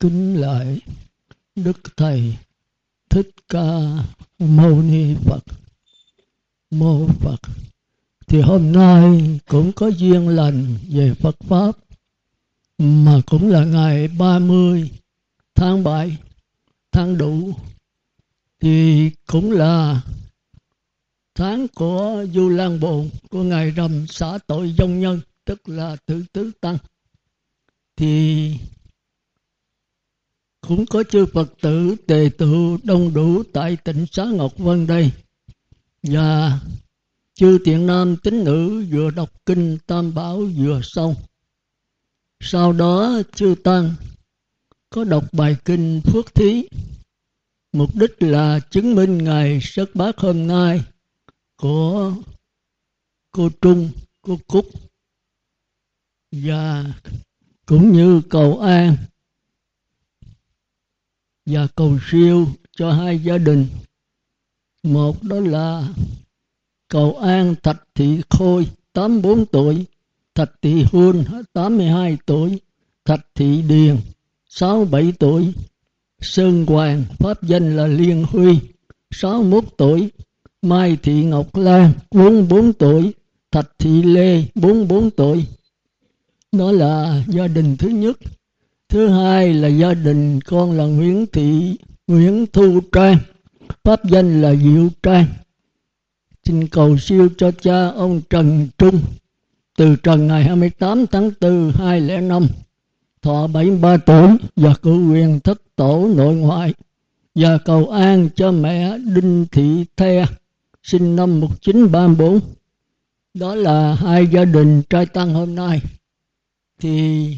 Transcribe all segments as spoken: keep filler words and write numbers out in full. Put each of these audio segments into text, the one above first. Kính lạy Đức Thầy Thích Ca Mâu Ni Phật, Mô Phật. Thì hôm nay cũng có duyên lành về Phật Pháp, mà cũng là ngày ba mươi tháng bảy, tháng Đủ, thì cũng là tháng của Vu Lan Bồn, của Ngài Rầm xả tội vong nhân, tức là Tự Tứ Tăng. Thì cũng có chư Phật tử tề tựu đông đủ tại Tịnh Xá Ngọc Vân đây, và chư thiện nam tín nữ vừa đọc kinh Tam Bảo vừa xong. Sau đó chư Tăng có đọc bài kinh Phước Thí, mục đích là chứng minh ngày Sất Bát hôm nay của cô Trung, cô Cúc, và cũng như cầu an và cầu siêu cho hai gia đình. Một đó là cầu an Thạch Thị Khôi tám mươi bốn tuổi, Thạch Thị Huân tám mươi hai tuổi, Thạch Thị Điền sáu mươi bảy tuổi, Sơn Hoàng pháp danh là Liên Huy sáu mươi mốt tuổi, Mai Thị Ngọc Lan bốn mươi bốn tuổi, Thạch Thị Lê bốn mươi bốn tuổi. Đó là gia đình thứ nhất. Thứ hai là gia đình con là Nguyễn Thị Nguyễn Thu Trang, pháp danh là Diệu Trang. Xin cầu siêu cho cha ông Trần Trung, từ trần ngày hai mươi tám tháng tư hai nghìn không trăm lẻ năm, thọ bảy mươi ba tuổi, và cử quyền thất tổ nội ngoại. Và cầu an cho mẹ Đinh Thị The, sinh năm một nghìn chín trăm ba mươi tư. Đó là hai gia đình trai tăng hôm nay. Thì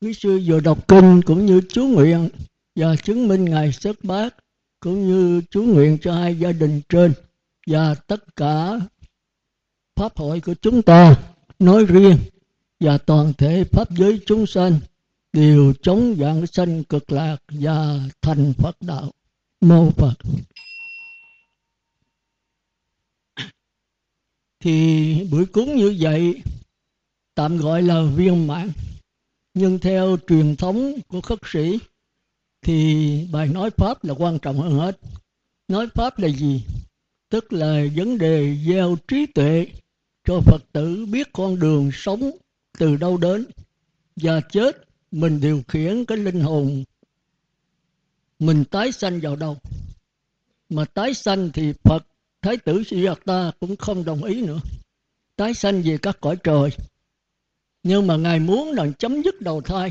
quý sư vừa đọc kinh cũng như chú nguyện và chứng minh ngày Sất Bát, cũng như chú nguyện cho hai gia đình trên và tất cả pháp hội của chúng ta nói riêng, và toàn thể pháp giới chúng sanh đều chống vạn sanh cực lạc và thành Phật đạo. Mô Phật. Thì buổi cúng như vậy tạm gọi là viên mãn, nhưng theo truyền thống của khất sĩ thì bài nói pháp là quan trọng hơn hết. Nói pháp là gì? Tức là vấn đề gieo trí tuệ cho Phật tử biết con đường sống từ đâu đến, và chết mình điều khiển cái linh hồn mình tái sanh vào đâu. Mà tái sanh thì Phật Thái tử Sĩ Đạt Ta cũng không đồng ý nữa, tái sanh về các cõi trời. Nhưng mà Ngài muốn là chấm dứt đầu thai,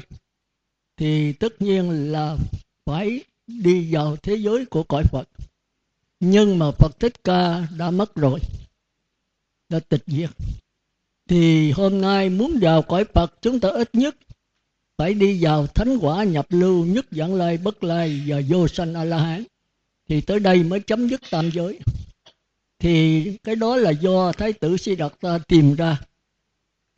thì tất nhiên là phải đi vào thế giới của cõi Phật. Nhưng mà Phật Thích Ca đã mất rồi, đã tịch diệt. Thì hôm nay muốn vào cõi Phật, chúng ta ít nhất phải đi vào thánh quả nhập lưu, nhất vãng lai, bất lai và vô sanh A-la-hán, thì tới đây mới chấm dứt tam giới. Thì cái đó là do Thái tử Sĩ Đạt Ta tìm ra.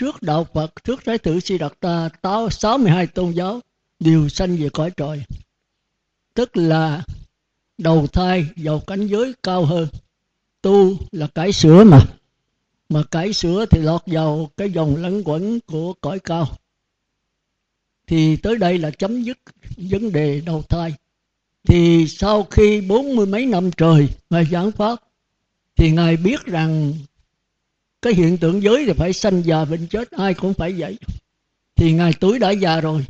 Trước đạo Phật, trước Thái tử Sĩ Đạt Ta, sáu mươi hai tôn giáo đều sanh về cõi trời, tức là đầu thai vào cảnh giới cao hơn. Tu là cải sửa, mà mà cải sửa thì lọt vào cái vòng lẩn quẩn của cõi cao. Thì tới đây là chấm dứt vấn đề đầu thai. Thì sau khi bốn mươi mấy năm trời Ngài giảng pháp, thì Ngài biết rằng cái hiện tượng giới thì phải sanh già bệnh chết, ai cũng phải vậy. Thì Ngài tuổi đã già rồi,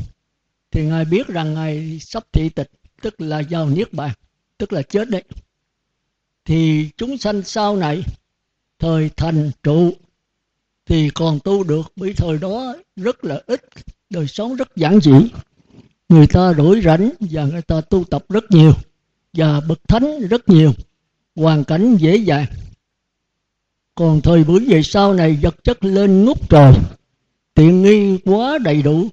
thì Ngài biết rằng Ngài sắp thị tịch, tức là vào niết bàn, tức là chết đấy. Thì chúng sanh sau này thời thành trụ thì còn tu được, bởi thời đó rất là ít, đời sống rất giản dị, người ta rỗi rảnh và người ta tu tập rất nhiều, và bậc thánh rất nhiều, hoàn cảnh dễ dàng. Còn thời buổi về sau này vật chất lên ngút trời, tiện nghi quá đầy đủ.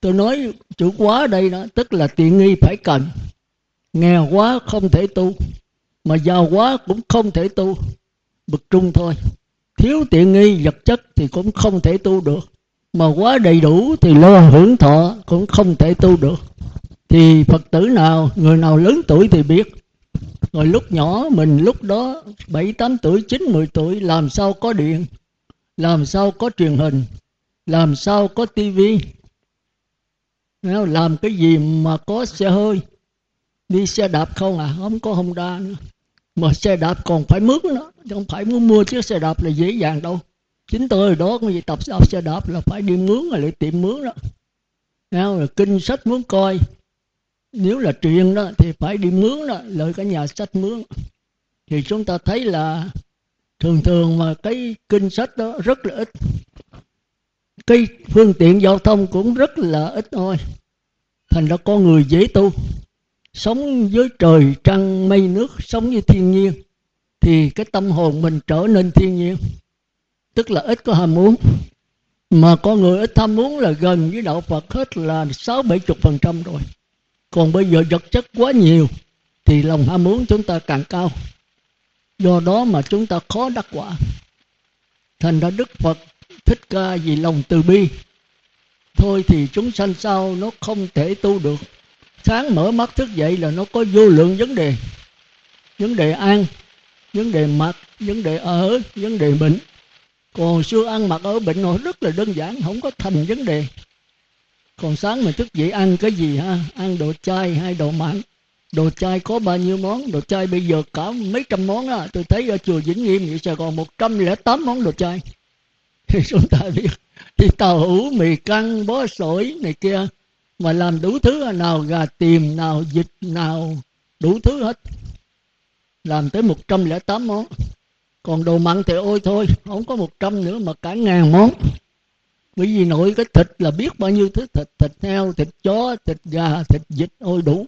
Tôi nói chữ quá đây đó, tức là tiện nghi phải cần. Nghèo quá không thể tu, mà giàu quá cũng không thể tu, bậc trung thôi. Thiếu tiện nghi vật chất thì cũng không thể tu được, mà quá đầy đủ thì lo hưởng thọ cũng không thể tu được. Thì Phật tử nào, người nào lớn tuổi thì biết, rồi lúc nhỏ mình lúc đó bảy, tám tuổi, chín, mười tuổi làm sao có điện, làm sao có truyền hình, làm sao có tivi, Nó làm cái gì mà có xe hơi? Đi xe đạp không à? Không có Honda nữa. Mà xe đạp còn phải mướn nữa, chứ không phải muốn mua chiếc xe đạp là dễ dàng đâu. Chính tôi đó cũng vậy, tập đạp xe đạp là phải đi mướn rồi lại tiệm mướn đó. Nào, là kinh sách muốn coi, nếu là truyền đó thì phải đi mướn đó, lại cả nhà sách mướn. Thì chúng ta thấy là thường thường mà cái kinh sách đó rất là ít, cái phương tiện giao thông cũng rất là ít thôi. Thành ra con người dễ tu, sống với trời trăng mây nước, sống với thiên nhiên, thì cái tâm hồn mình trở nên thiên nhiên, tức là ít có ham muốn. Mà con người ít tham muốn là gần với đạo Phật hết là sáu bảy mươi phần trăm rồi. Còn bây giờ vật chất quá nhiều thì lòng ham muốn chúng ta càng cao, do đó mà chúng ta khó đắc quả. Thành ra Đức Phật Thích Ca vì lòng từ bi, thôi thì chúng sanh sau nó không thể tu được. Sáng mở mắt thức dậy là nó có vô lượng vấn đề. Vấn đề ăn, vấn đề mặc, vấn đề ở, vấn đề bệnh. Còn xưa ăn mặc ở bệnh nó rất là đơn giản, không có thành vấn đề. Còn sáng mình thức dậy ăn cái gì ha? Ăn đồ chay hay đồ mặn? Đồ chay có bao nhiêu món? Đồ chay bây giờ cả mấy trăm món á. Tôi thấy ở chùa Vĩnh Nghiêm ở Sài Gòn một trăm lẻ tám món đồ chay. Thì chúng ta biết thì tàu hủ, mì căng, bó sỏi này kia, mà làm đủ thứ, nào gà tiềm, nào vịt, nào đủ thứ hết, làm tới một trăm lẻ tám món. Còn đồ mặn thì ôi thôi, không có một trăm nữa mà cả ngàn món. Bởi vì nội cái thịt là biết bao nhiêu thứ thịt, thịt heo, thịt chó, thịt gà, thịt vịt, ôi đủ.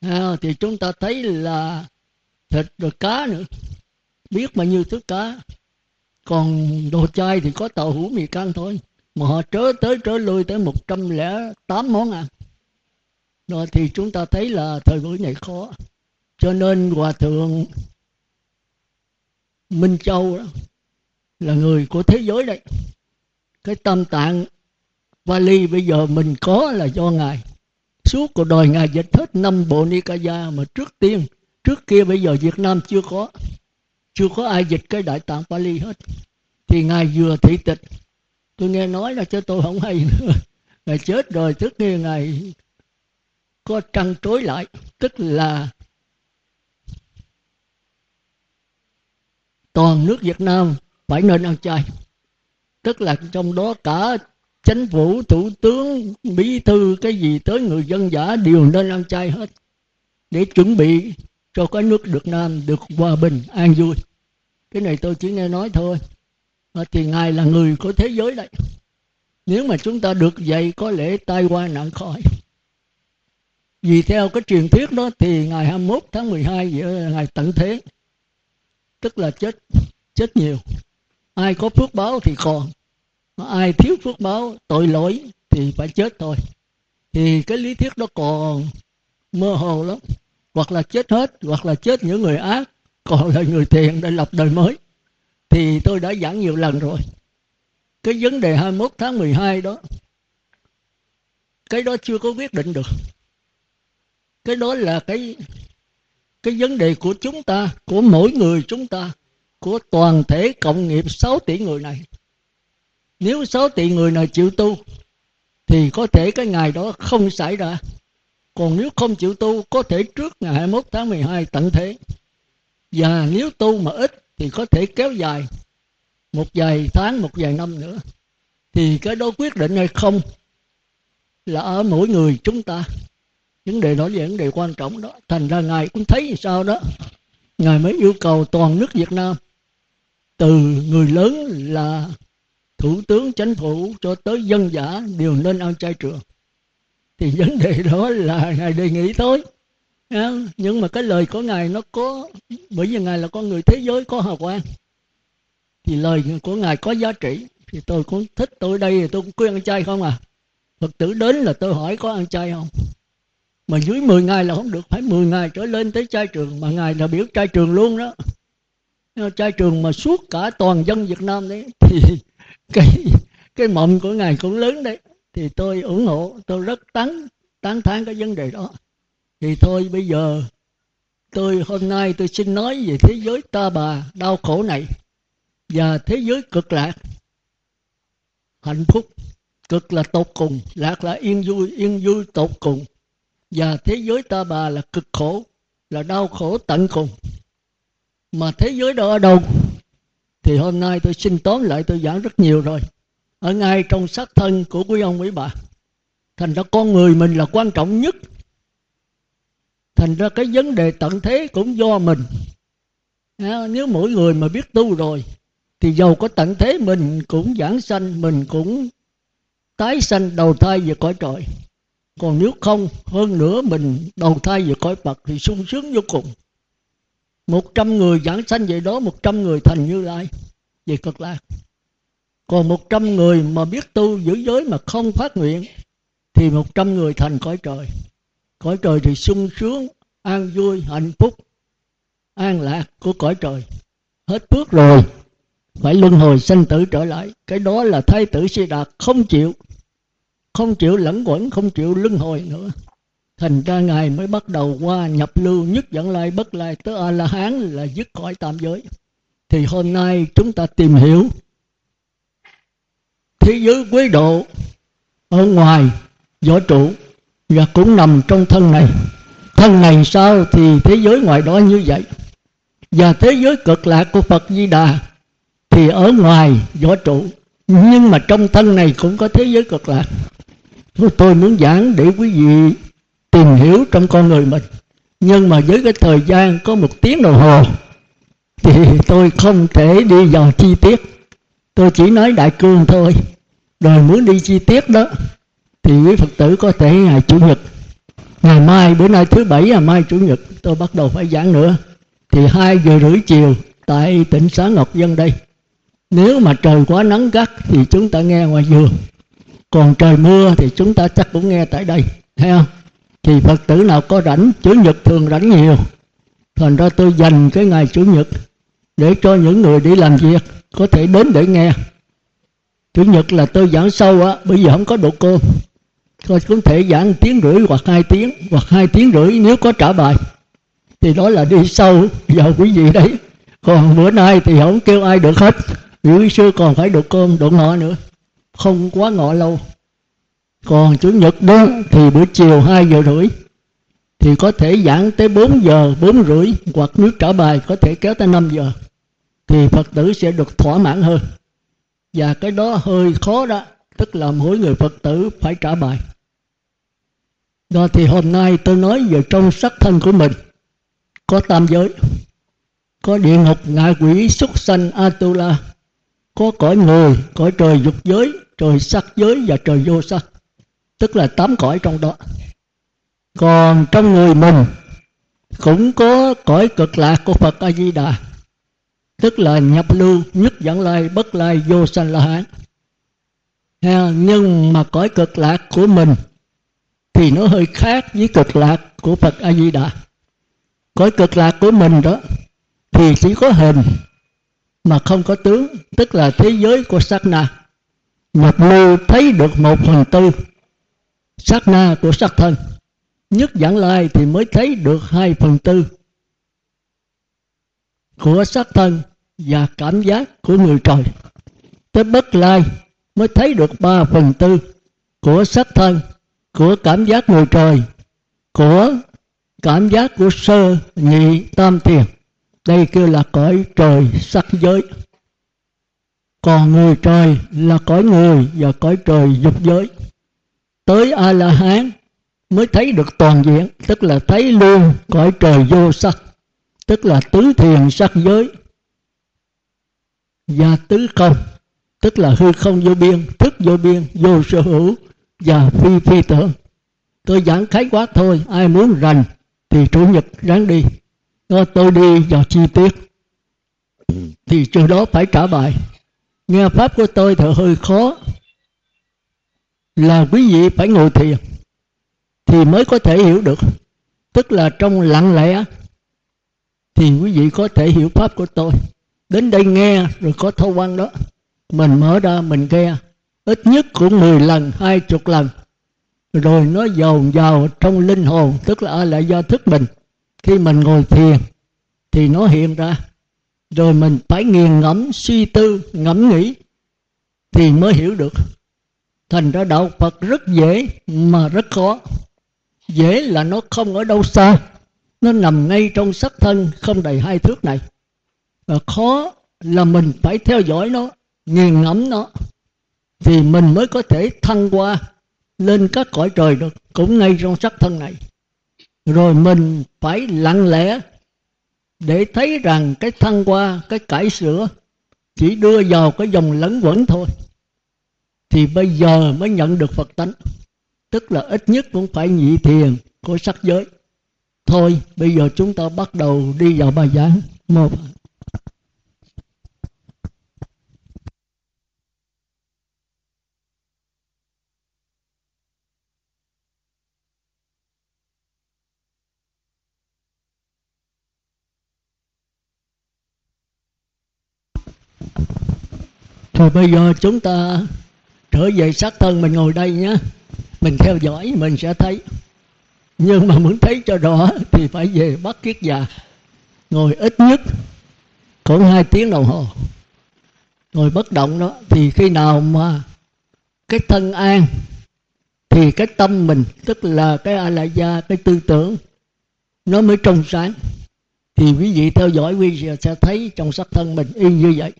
À, thì chúng ta thấy là thịt rồi cá nữa, biết bao nhiêu thứ cá. Còn đồ chay thì có tàu hủ, mì căng thôi, mà họ trớ tới trớ lui tới một trăm lẻ tám món ăn. Rồi thì chúng ta thấy là thời buổi này khó. Cho nên Hòa Thượng Minh Châu đó, là người của thế giới đấy. Cái tâm tạng vali bây giờ mình có là do Ngài. Suốt cuộc đời Ngài dịch hết năm bộ Nikaya mà trước tiên, trước kia bây giờ Việt Nam chưa có. Chưa có ai dịch cái đại tạng Pali hết. Thì Ngài vừa thị tịch. Tôi nghe nói là cho tôi không hay nữa. Ngài chết rồi, tức kia Ngài có trăn trối lại. Tức là toàn nước Việt Nam phải nên ăn chay. Tức là trong đó cả chính phủ, thủ tướng, bí thư, cái gì tới người dân dã đều nên ăn chay hết. Để chuẩn bị cho cái nước Việt Nam được hòa bình, an vui. Cái này tôi chỉ nghe nói thôi. Thì Ngài là người của thế giới đấy. Nếu mà chúng ta được vậy có lẽ tai qua nạn khỏi. Vì theo cái truyền thuyết đó thì ngày hai mươi mốt tháng mười hai là ngày tận thế. Tức là chết chết nhiều. Ai có phước báo thì còn. Mà ai thiếu phước báo, tội lỗi thì phải chết thôi. Thì cái lý thuyết đó còn mơ hồ lắm. Hoặc là chết hết, hoặc là chết những người ác, còn là người thiện để lập đời mới. Thì tôi đã giảng nhiều lần rồi. Cái vấn đề hai mươi mốt tháng mười hai đó, cái đó chưa có quyết định được. Cái đó là cái, cái vấn đề của chúng ta, của mỗi người chúng ta, của toàn thể cộng nghiệp sáu tỷ người này. Nếu sáu tỷ người này chịu tu, thì có thể cái ngày đó không xảy ra. Còn nếu không chịu tu, có thể trước ngày hai mươi mốt tháng mười hai tận thế. Và nếu tu mà ít, thì có thể kéo dài một vài tháng, một vài năm nữa. Thì cái đó quyết định hay không là ở mỗi người chúng ta. Vấn đề đó là vấn đề quan trọng đó. Thành ra Ngài cũng thấy sao đó, Ngài mới yêu cầu toàn nước Việt Nam, từ người lớn là thủ tướng, chính phủ cho tới dân dã đều nên ăn chay trường. Thì vấn đề đó là Ngài đề nghị thôi. Nhưng mà cái lời của Ngài nó có, bởi vì Ngài là con người thế giới có hào quang, thì lời của Ngài có giá trị. Thì tôi cũng thích, tôi đây thì tôi cũng khuyên ăn chay không à. Phật tử đến là tôi hỏi có ăn chay không. Mà dưới mười ngày là không được, phải mười ngày trở lên tới chay trường. Mà Ngài là biểu chay trường luôn đó. Chay trường mà suốt cả toàn dân Việt Nam đấy. Thì cái, cái mộng của Ngài cũng lớn đấy. Thì tôi ủng hộ, tôi rất tán, tán thán cái vấn đề đó. Thì thôi bây giờ, tôi hôm nay tôi xin nói về thế giới ta bà đau khổ này và thế giới cực lạc, hạnh phúc. cực là tột cùng, lạc là yên vui, yên vui tột cùng. Và thế giới ta bà là cực khổ, là đau khổ tận cùng. Mà thế giới đó ở đâu? Thì hôm nay tôi xin tóm lại, tôi giảng rất nhiều rồi. Ở ngay trong xác thân của quý ông quý bà. Thành ra con người mình là quan trọng nhất. Thành ra cái vấn đề tận thế cũng do mình. Nếu mỗi người mà biết tu rồi thì dầu có tận thế mình cũng giảng sanh, mình cũng tái sanh đầu thai về cõi trời. Còn nếu không, hơn nữa mình đầu thai về cõi Phật thì sung sướng vô cùng. Một trăm người giảng sanh vậy đó, một trăm người thành Như Lai về Cực Lạc. Còn một trăm người mà biết tu giữ giới mà không phát nguyện thì một trăm người thành cõi trời. Cõi trời thì sung sướng, an vui, hạnh phúc, an lạc của cõi trời. Hết phước rồi phải luân hồi sanh tử trở lại. Cái đó là Thái tử Di Đạt không chịu, không chịu lẫn quẩn, không chịu luân hồi nữa. Thành ra Ngài mới bắt đầu qua nhập lưu, nhất dẫn lai bất lai tới A-la-hán là dứt khỏi tam giới. Thì hôm nay chúng ta tìm hiểu thế giới quế độ ở ngoài võ trụ và cũng nằm trong thân này. Thân này sao thì thế giới ngoài đó như vậy. Và thế giới cực lạc của Phật Di Đà thì ở ngoài võ trụ, nhưng mà trong thân này cũng có thế giới cực lạc. Tôi muốn giảng để quý vị tìm hiểu trong con người mình, nhưng mà với cái thời gian có một tiếng đồng hồ thì tôi không thể đi vào chi tiết. Tôi chỉ nói đại cương thôi. Rồi muốn đi chi tiết đó thì quý Phật tử có thể ngày Chủ nhật, ngày mai, bữa nay thứ bảy, ngày mai Chủ nhật tôi bắt đầu phải giảng nữa. Thì hai giờ rưỡi chiều tại Tịnh Xá Ngọc Vân đây. Nếu mà trời quá nắng gắt thì chúng ta nghe ngoài vườn, còn trời mưa thì chúng ta chắc cũng nghe tại đây, thấy không? Thì Phật tử nào có rảnh, Chủ nhật thường rảnh nhiều, thành ra tôi dành cái ngày Chủ nhật để cho những người đi làm việc có thể đến để nghe. Chủ nhật là tôi giảng sâu á, bởi vì không có độ cơm. Tôi cũng thể giảng tiếng rưỡi hoặc hai tiếng, hoặc hai tiếng rưỡi nếu có trả bài. Thì đó là đi sâu vào quý vị đấy. Còn bữa nay thì không kêu ai được hết, vì xưa còn phải độ cơm, độ ngọ nữa, không quá ngọ lâu. Còn Chủ nhật đó thì buổi chiều hai giờ rưỡi thì có thể giảng tới bốn giờ, bốn rưỡi, hoặc nếu trả bài có thể kéo tới năm giờ. Thì Phật tử sẽ được thỏa mãn hơn. Và cái đó hơi khó đó, tức là mỗi người Phật tử phải trả bài. Đó thì hôm nay tôi nói về trong sắc thân của mình có tam giới, có địa ngục, ngạ quỷ, súc sanh, Atula, có cõi người, cõi trời dục giới, trời sắc giới và trời vô sắc, tức là tám cõi trong đó. Còn trong người mình cũng có cõi cực lạc của Phật A Di Đà, tức là nhập lưu, nhất dẫn lai, bất lai, vô sanh la hán. Nhưng mà cõi cực lạc của mình thì nó hơi khác với cực lạc của Phật A Di Đà. Cõi cực lạc của mình đó thì chỉ có hình mà không có tướng, tức là thế giới của sát na. Nhập lưu thấy được một phần tư sát na của sắc thân, nhất vãng lai thì mới thấy được hai phần tư của sắc thân và cảm giác của người trời. Tới bất lai mới thấy được ba phần tư của sắc thân, của cảm giác người trời, của cảm giác của sơ nhị tam thiền. Đây kêu là cõi trời sắc giới. Còn người trời là cõi người và cõi trời dục giới. Tới A-la-hán mới thấy được toàn diện, tức là thấy luôn cõi trời vô sắc, tức là tứ thiền sắc giới và tứ không, tức là hư không vô biên, thức vô biên, vô sở hữu và phi phi tưởng. Tôi giảng khái quát thôi, ai muốn rành thì Chủ nhật ráng đi. Tôi đi vào chi tiết thì trường đó phải trả bài. Nghe pháp của tôi thì hơi khó, là quý vị phải ngồi thiền thì mới có thể hiểu được. Tức là trong lặng lẽ thì quý vị có thể hiểu pháp của tôi. Đến đây nghe rồi có thâu văn đó, mình mở ra mình nghe, ít nhất cũng mười lần, hai chục lần, rồi nó dồn vào trong linh hồn, tức là lại do thức mình. Khi mình ngồi thiền thì nó hiện ra. Rồi mình phải nghiền ngẫm, suy tư, ngẫm nghĩ thì mới hiểu được. Thành ra đạo Phật rất dễ mà rất khó. Dễ là nó không ở đâu xa, nó nằm ngay trong sắc thân không đầy hai thước này. Và khó là mình phải theo dõi nó, nghiền ngẫm nó, thì mình mới có thể thăng qua lên các cõi trời được, cũng ngay trong sắc thân này. Rồi mình phải lặng lẽ để thấy rằng cái thăng qua, cái cải sửa chỉ đưa vào cái dòng lẫn quẩn thôi, thì bây giờ mới nhận được Phật tánh. Tức là ít nhất cũng phải nhị thiền của sắc giới. Thôi bây giờ chúng ta bắt đầu đi vào bài giảng. Một Rồi bây giờ chúng ta trở về xác thân mình ngồi đây nhé. Mình theo dõi mình sẽ thấy. Nhưng mà muốn thấy cho rõ thì phải về Bắc Kiết Già. Ngồi ít nhất khoảng hai tiếng đồng hồ. Ngồi bất động đó. Thì khi nào mà cái thân an thì cái tâm mình, tức là cái A-la-da, cái tư tưởng, nó mới trong sáng. Thì quý vị theo dõi quý vị sẽ thấy trong xác thân mình y như vậy.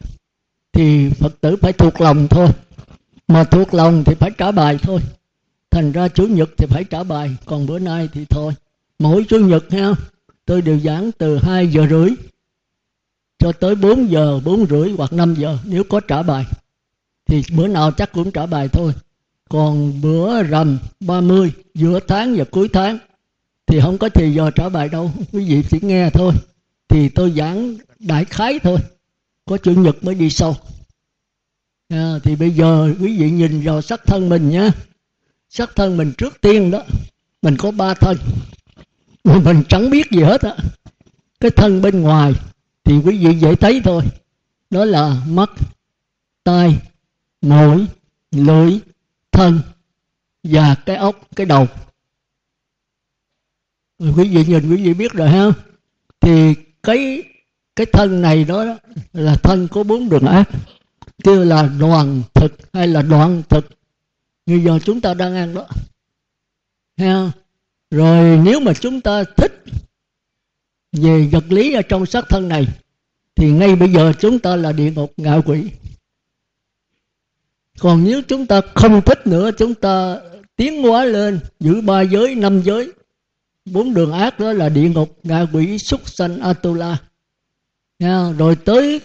Thì Phật tử phải thuộc lòng thôi. Mà thuộc lòng thì phải trả bài thôi. Thành ra Chủ nhật thì phải trả bài. Còn bữa nay thì thôi. Mỗi Chủ nhật ha, tôi đều giảng từ hai giờ rưỡi cho tới bốn giờ, bốn rưỡi hoặc năm giờ. Nếu có trả bài thì bữa nào chắc cũng trả bài thôi. Còn bữa rằm ba mươi, giữa tháng và cuối tháng thì không có thì giờ trả bài đâu. Quý vị chỉ nghe thôi. Thì tôi giảng đại khái thôi. Có Chủ nhật mới đi sâu. À, thì bây giờ quý vị nhìn vào sắc thân mình nhé. Sắc thân mình trước tiên đó, mình có ba thân. Mình chẳng biết gì hết á. Cái thân bên ngoài thì quý vị dễ thấy thôi. Đó là mắt, tai, mũi, lưỡi, thân và cái óc, cái đầu. Rồi quý vị nhìn quý vị biết rồi ha. Thì cái cái thân này đó là thân có bốn đường ác, kêu là đoàn thực hay là đoạn thực, như giờ chúng ta đang ăn đó. Ha. Rồi nếu mà chúng ta thích về vật lý ở trong xác thân này thì ngay bây giờ chúng ta là địa ngục ngạ quỷ. Còn nếu chúng ta không thích nữa, chúng ta tiến hóa lên giữ ba giới, năm giới, bốn đường ác đó là địa ngục ngạ quỷ, súc sanh, Atula. Ha. Rồi tới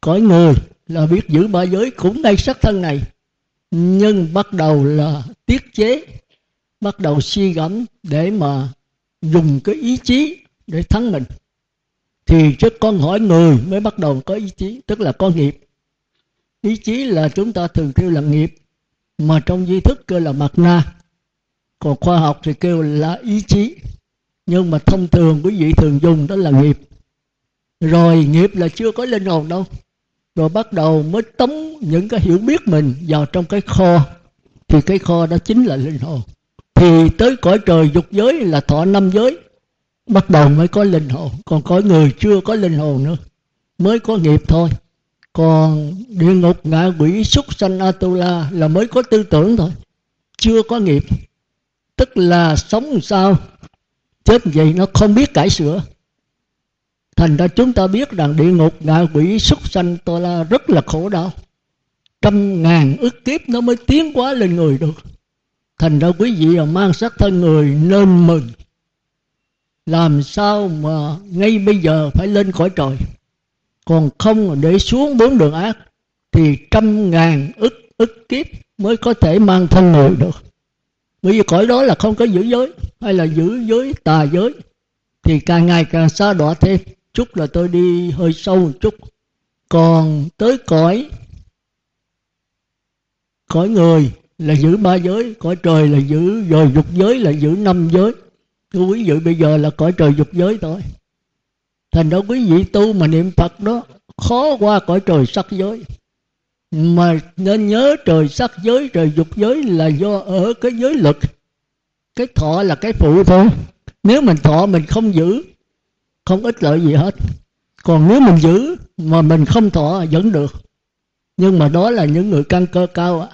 cõi người là biết giữ ba giới cũng ngay xác thân này. Nhưng bắt đầu là tiết chế, bắt đầu suy gẫm để mà dùng cái ý chí để thắng mình. Thì chứ con hỏi người mới bắt đầu có ý chí, tức là có nghiệp. Ý chí là chúng ta thường kêu là nghiệp, mà trong duy thức kêu là mạt na. Còn khoa học thì kêu là ý chí. Nhưng mà thông thường quý vị thường dùng đó là nghiệp. Rồi nghiệp là chưa có linh hồn đâu. Rồi bắt đầu mới tống những cái hiểu biết mình vào trong cái kho. Thì cái kho đó chính là linh hồn. Thì tới cõi trời dục giới là thọ năm giới, bắt đầu mới có linh hồn. Còn cõi người chưa có linh hồn nữa, mới có nghiệp thôi. Còn địa ngục ngạ quỷ súc sanh Atula là mới có tư tưởng thôi, chưa có nghiệp. Tức là sống sao chết vậy nó không biết cải sửa. Thành ra chúng ta biết rằng địa ngục ngạ quỷ súc sanh tôi là rất là khổ đau. Trăm ngàn ức kiếp nó mới tiến hóa lên người được. Thành ra quý vị mang xác thân người nên mừng. Làm sao mà ngay bây giờ phải lên khỏi trời. Còn không để xuống bốn đường ác thì trăm ngàn ức ức kiếp mới có thể mang thân người được. Bởi vì cõi đó là không có giữ giới hay là giữ giới tà giới. Thì càng ngày càng xa đọa thêm. Chút là tôi đi hơi sâu một chút. Còn tới cõi cõi người là giữ ba giới, cõi trời là giữ, rồi dục giới là giữ năm giới. Thưa quý vị, bây giờ là cõi trời dục giới thôi. Thành ra quý vị tu mà niệm Phật đó khó qua cõi trời sắc giới. Mà nên nhớ trời sắc giới, trời dục giới là do ở cái giới lực. Cái thọ là cái phụ thôi. Nếu mình thọ mình không giữ không ích lợi gì hết. Còn nếu mình giữ mà mình không thọ vẫn được. Nhưng mà đó là những người căn cơ cao á.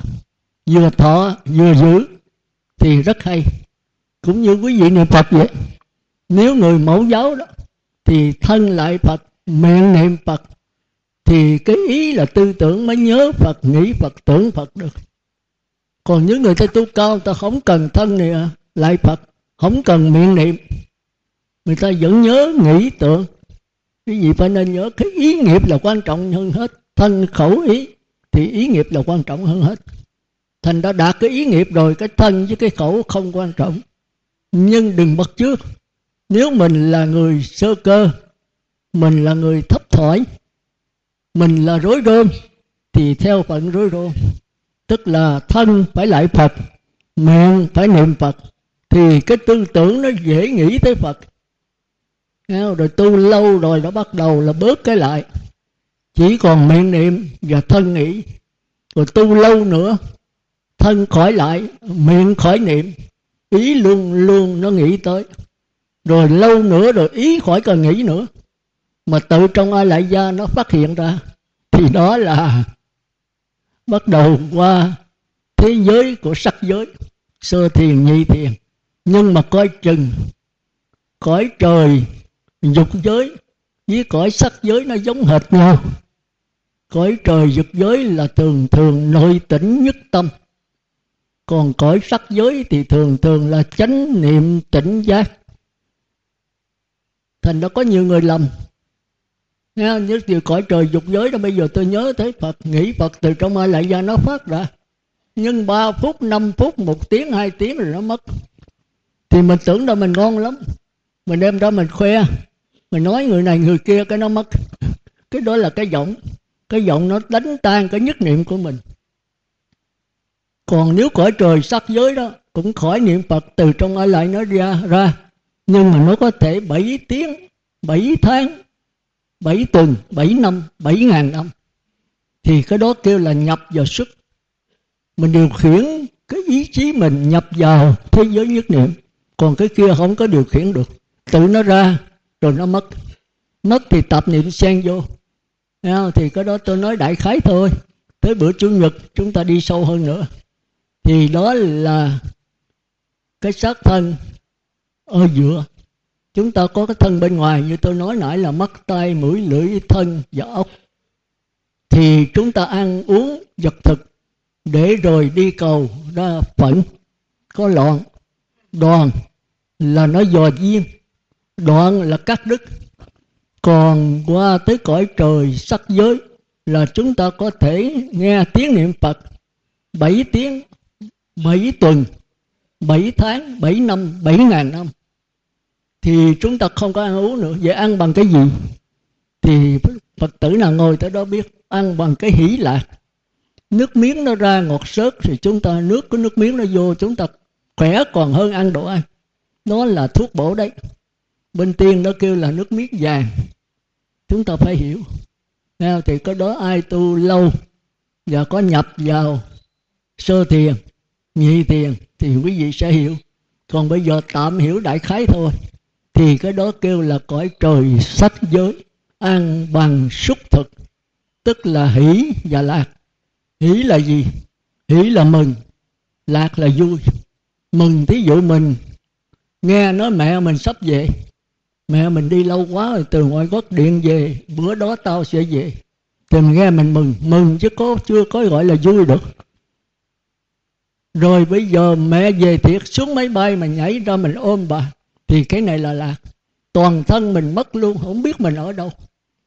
vừa thọ vừa giữ thì rất hay. Cũng như quý vị niệm Phật vậy, nếu người mẫu giáo đó thì thân lại Phật, miệng niệm Phật, thì cái ý là tư tưởng mới nhớ Phật, nghĩ Phật, tưởng Phật được. Còn những người ta tu cao, ta không cần thân này lại Phật, không cần miệng niệm, người ta vẫn nhớ nghĩ tưởng. Quý vị phải nên nhớ cái ý nghiệp là quan trọng hơn hết. Thân khẩu ý thì ý nghiệp là quan trọng hơn hết. Thành đã đạt cái ý nghiệp rồi, cái thân với cái khẩu không quan trọng. Nhưng đừng bắt chước. Nếu mình là người sơ cơ, mình là người thấp thỏi, mình là rối rôm, thì theo phận rối rôm. Tức là thân phải lại Phật, miệng phải niệm Phật, thì cái tư tưởng nó dễ nghĩ tới Phật. Rồi tu lâu rồi đã bắt đầu là bớt cái lại, chỉ còn miệng niệm và thân nghĩ. Rồi tu lâu nữa, thân khỏi lại, miệng khỏi niệm, ý luôn luôn nó nghĩ tới. Rồi lâu nữa rồi ý khỏi cần nghĩ nữa, mà tự trong ai lại gia nó phát hiện ra, thì đó là bắt đầu qua thế giới của sắc giới, sơ thiền, nhị thiền. Nhưng mà coi chừng cõi trời dục giới với cõi sắc giới nó giống hệt nhau. Cõi trời dục giới là thường thường nội tỉnh nhất tâm, còn cõi sắc giới thì thường thường là chánh niệm tỉnh giác. Thành đã có nhiều người lầm. Nhất từ cõi trời dục giới đó, bây giờ tôi nhớ tới Phật, nghĩ Phật, từ trong ai lại ra nó phát ra. Nhưng ba phút, năm phút, một tiếng, hai tiếng rồi nó mất. Thì mình tưởng đâu mình ngon lắm, mình đem ra mình khoe, mình nói người này người kia, cái nó mất. Cái đó là cái giọng. Cái giọng nó đánh tan cái nhất niệm của mình. Còn nếu cõi trời sắc giới đó cũng khỏi niệm Phật, từ trong ai lại nó ra ra, nhưng mà nó có thể bảy tiếng, bảy tháng, bảy tuần, bảy năm, bảy ngàn năm. Thì cái đó kêu là nhập vào sức. Mình điều khiển cái ý chí mình nhập vào thế giới nhất niệm. Còn cái kia không có điều khiển được, tự nó ra rồi nó mất. Mất thì tạp niệm xen vô. Thì cái đó tôi nói đại khái thôi. Tới bữa Chủ nhật chúng ta đi sâu hơn nữa. Thì đó là cái xác thân ở giữa. Chúng ta có cái thân bên ngoài, như tôi nói nãy là mắt, tai, mũi, lưỡi, thân và ốc. Thì chúng ta ăn uống vật thực để rồi đi cầu ra phận. Có loạn, đoàn là nó dò duyên, đoạn là cắt đứt. Còn qua tới cõi trời sắc giới là chúng ta có thể nghe tiếng niệm Phật bảy tiếng, bảy tuần, bảy tháng, bảy năm, bảy ngàn năm. Thì chúng ta không có ăn uống nữa. Vậy ăn bằng cái gì? Thì Phật tử nào ngồi tới đó biết. Ăn bằng cái hỷ lạc. Nước miếng nó ra ngọt xớt thì chúng ta nước có nước miếng nó vô, chúng ta khỏe còn hơn ăn đồ ăn. Đó là thuốc bổ đấy. Bên tiên nó kêu là nước miếng vàng. Chúng ta phải hiểu. Thì có đó ai tu lâu và có nhập vào sơ thiền, nhị thiền thì quý vị sẽ hiểu. Còn bây giờ tạm hiểu đại khái thôi. Thì cái đó kêu là cõi trời sắc giới, ăn bằng xúc thực, tức là hỷ và lạc. Hỷ là gì? Hỷ là mừng, lạc là vui. Mừng thí dụ mình nghe nói mẹ mình sắp về, mẹ mình đi lâu quá rồi, từ ngoại quốc điện về, bữa đó tao sẽ về. Thì mình nghe mình mừng, mừng chứ có chưa có gọi là vui được. Rồi bây giờ mẹ về thiệt, xuống máy bay mình nhảy ra mình ôm bà, thì cái này là lạc. Toàn thân mình mất luôn, không biết mình ở đâu,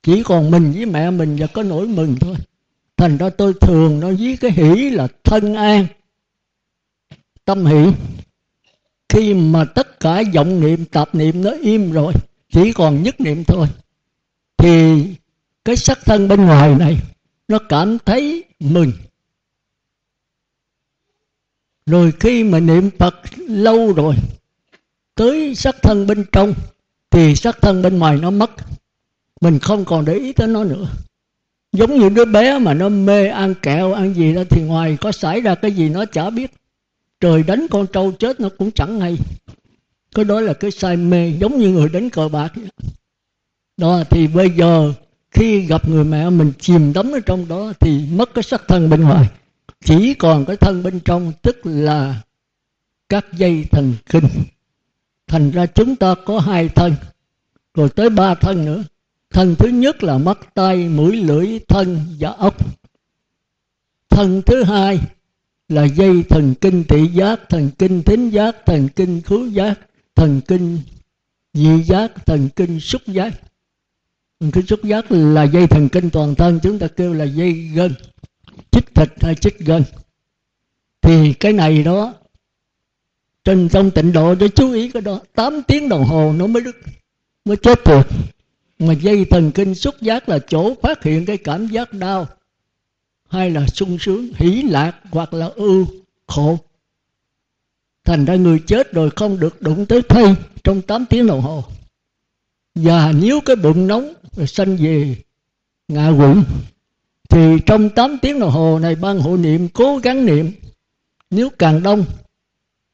chỉ còn mình với mẹ mình và có nỗi mừng thôi. Thành ra tôi thường nói với cái hỷ là thân an, tâm hỷ. Khi mà tất cả vọng niệm, tạp niệm nó im rồi, chỉ còn nhất niệm thôi, thì cái sắc thân bên ngoài này nó cảm thấy mừng. Rồi khi mà niệm Phật lâu rồi, tới sắc thân bên trong, thì sắc thân bên ngoài nó mất. Mình không còn để ý tới nó nữa. Giống như đứa bé mà nó mê ăn kẹo, ăn gì đó, thì ngoài có xảy ra cái gì nó chả biết. Trời đánh con trâu chết nó cũng chẳng hay. Cái đó là cái say mê, giống như người đánh cờ bạc. Đó, thì bây giờ khi gặp người mẹ mình chìm đắm ở trong đó, thì mất cái sắc thân bên ngoài. Chỉ còn cái thân bên trong, tức là các dây thần kinh. Thành ra chúng ta có hai thân, rồi tới ba thân nữa. Thân thứ nhất là mắt, tai, mũi, lưỡi, thân và ốc. Thân thứ hai là dây thần kinh thị giác, thần kinh thính giác, thần kinh khứu giác, thần kinh vị giác, thần kinh xúc giác. Thần kinh xúc giác là dây thần kinh toàn thân, chúng ta kêu là dây gân, chích thịt hay chích gân. Thì cái này đó, trên trong tịnh độ để chú ý cái đó, tám tiếng đồng hồ nó mới đứt, mới chết được. Mà dây thần kinh xúc giác là chỗ phát hiện cái cảm giác đau, hay là sung sướng, hỷ lạc, hoặc là ưu, khổ. Thành ra người chết rồi không được đụng tới thây trong tám tiếng đồng hồ. Và nếu cái bụng nóng rồi sanh về ngạ quỷ, thì trong tám tiếng đồng hồ này ban hộ niệm cố gắng niệm. Nếu càng đông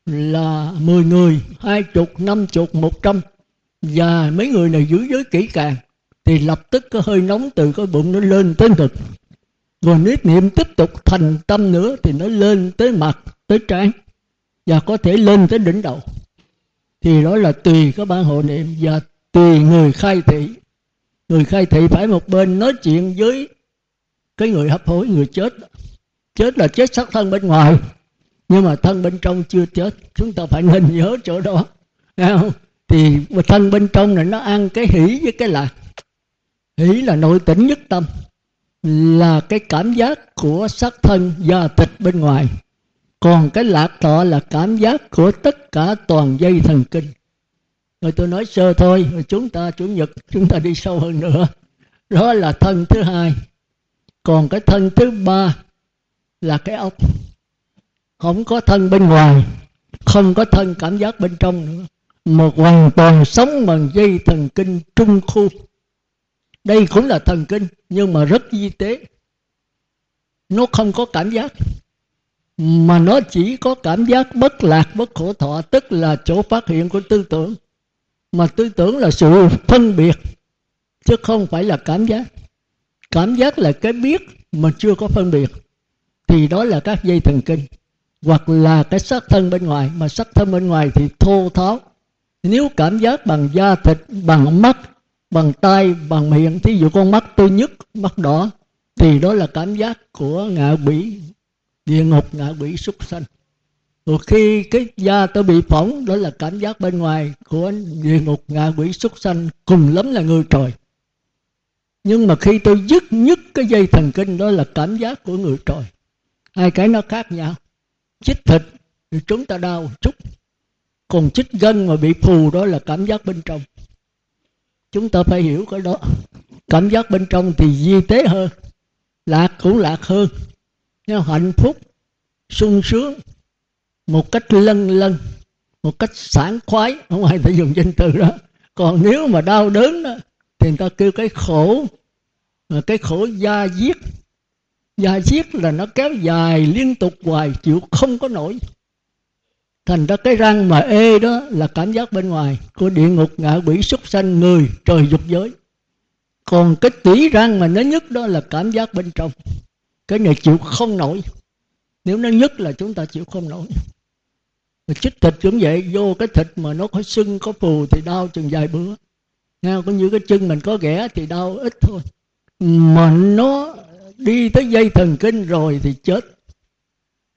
là mười người, hai mươi, năm mươi, một trăm, và mấy người này giữ giới kỹ càng, thì lập tức cái hơi nóng từ cái bụng nó lên tới ngực. Rồi nếu niệm tiếp tục thành tâm nữa thì nó lên tới mặt, tới trán, và có thể lên tới đỉnh đầu. Thì đó là tùy các bạn hộ niệm và tùy người khai thị. Người khai thị phải một bên nói chuyện với cái người hấp hối, người chết. Chết là chết xác thân bên ngoài, nhưng mà thân bên trong chưa chết. Chúng ta phải nên nhớ chỗ đó, nghe không? Thì thân bên trong này nó ăn cái hỷ với cái lạc. Hỷ là nội tỉnh nhất tâm, là cái cảm giác của xác thân da thịt bên ngoài. Còn cái lạc thọ là cảm giác của tất cả toàn dây thần kinh. Rồi tôi nói sơ thôi, rồi chúng ta chủ nhật chúng ta đi sâu hơn nữa. Đó là thân thứ hai. Còn cái thân thứ ba là cái ốc. Không có thân bên ngoài, không có thân cảm giác bên trong nữa, một hoàn toàn sống bằng dây thần kinh trung khu. Đây cũng là thần kinh, nhưng mà rất vi tế. Nó không có cảm giác, mà nó chỉ có cảm giác bất lạc, bất khổ thọ, tức là chỗ phát hiện của tư tưởng. Mà tư tưởng là sự phân biệt, chứ không phải là cảm giác. Cảm giác là cái biết mà chưa có phân biệt, thì đó là các dây thần kinh. Hoặc là cái xác thân bên ngoài, mà xác thân bên ngoài thì thô tháo. Nếu cảm giác bằng da thịt, bằng mắt, bằng tai, bằng miệng, thí dụ con mắt tôi nhức, mắt đỏ, thì đó là cảm giác của ngạ quỷ, địa ngục, ngạ quỷ, súc sanh. Rồi khi cái da tôi bị phỏng, đó là cảm giác bên ngoài của địa ngục, ngạ quỷ, súc sanh, cùng lắm là người trời. Nhưng mà khi tôi dứt nhức cái dây thần kinh, đó là cảm giác của người trời. Hai cái nó khác nhau. Chích thịt thì chúng ta đau chút, còn chích gân mà bị phù đó là cảm giác bên trong. Chúng ta phải hiểu cái đó. Cảm giác bên trong thì vi tế hơn, lạc cũng lạc hơn, nó hạnh phúc, sung sướng một cách lân lân, một cách sảng khoái, không ai phải dùng danh từ đó. Còn nếu mà đau đớn đó, thì người ta kêu cái khổ, cái khổ da diết. Và giết là nó kéo dài liên tục hoài, chịu không có nổi. Thành ra cái răng mà ê đó là cảm giác bên ngoài của địa ngục, ngạ quỷ, súc sanh, người, trời, dục giới. Còn cái tủy răng mà nó nhức đó là cảm giác bên trong. Cái này chịu không nổi. Nếu nó nhức là chúng ta chịu không nổi. Mà chích thịt cũng vậy, vô cái thịt mà nó có sưng, có phù thì đau chừng vài bữa. Nào, cũng như cái chân mình có ghẻ thì đau ít thôi. Mà nó đi tới dây thần kinh rồi thì chết.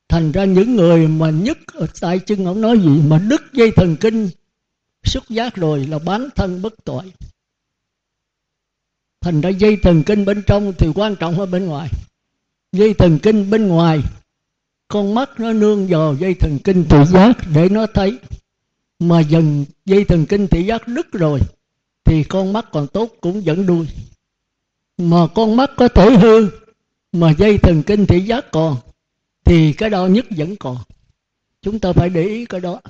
Thành ra những người mà nhức ở tay chân không nói gì, mà đứt dây thần kinh xúc giác rồi là bán thân bất tội. Thành ra dây thần kinh bên trong thì quan trọng hơn bên ngoài. Dây thần kinh bên ngoài, con mắt nó nương vào dây thần kinh thị giác để nó thấy. Mà dần dây thần kinh thị giác đứt rồi thì con mắt còn tốt cũng vẫn đuôi. Mà con mắt có thể hư mà dây thần kinh thị giác còn, thì cái đau nhức vẫn còn. Chúng ta phải để ý cái đó.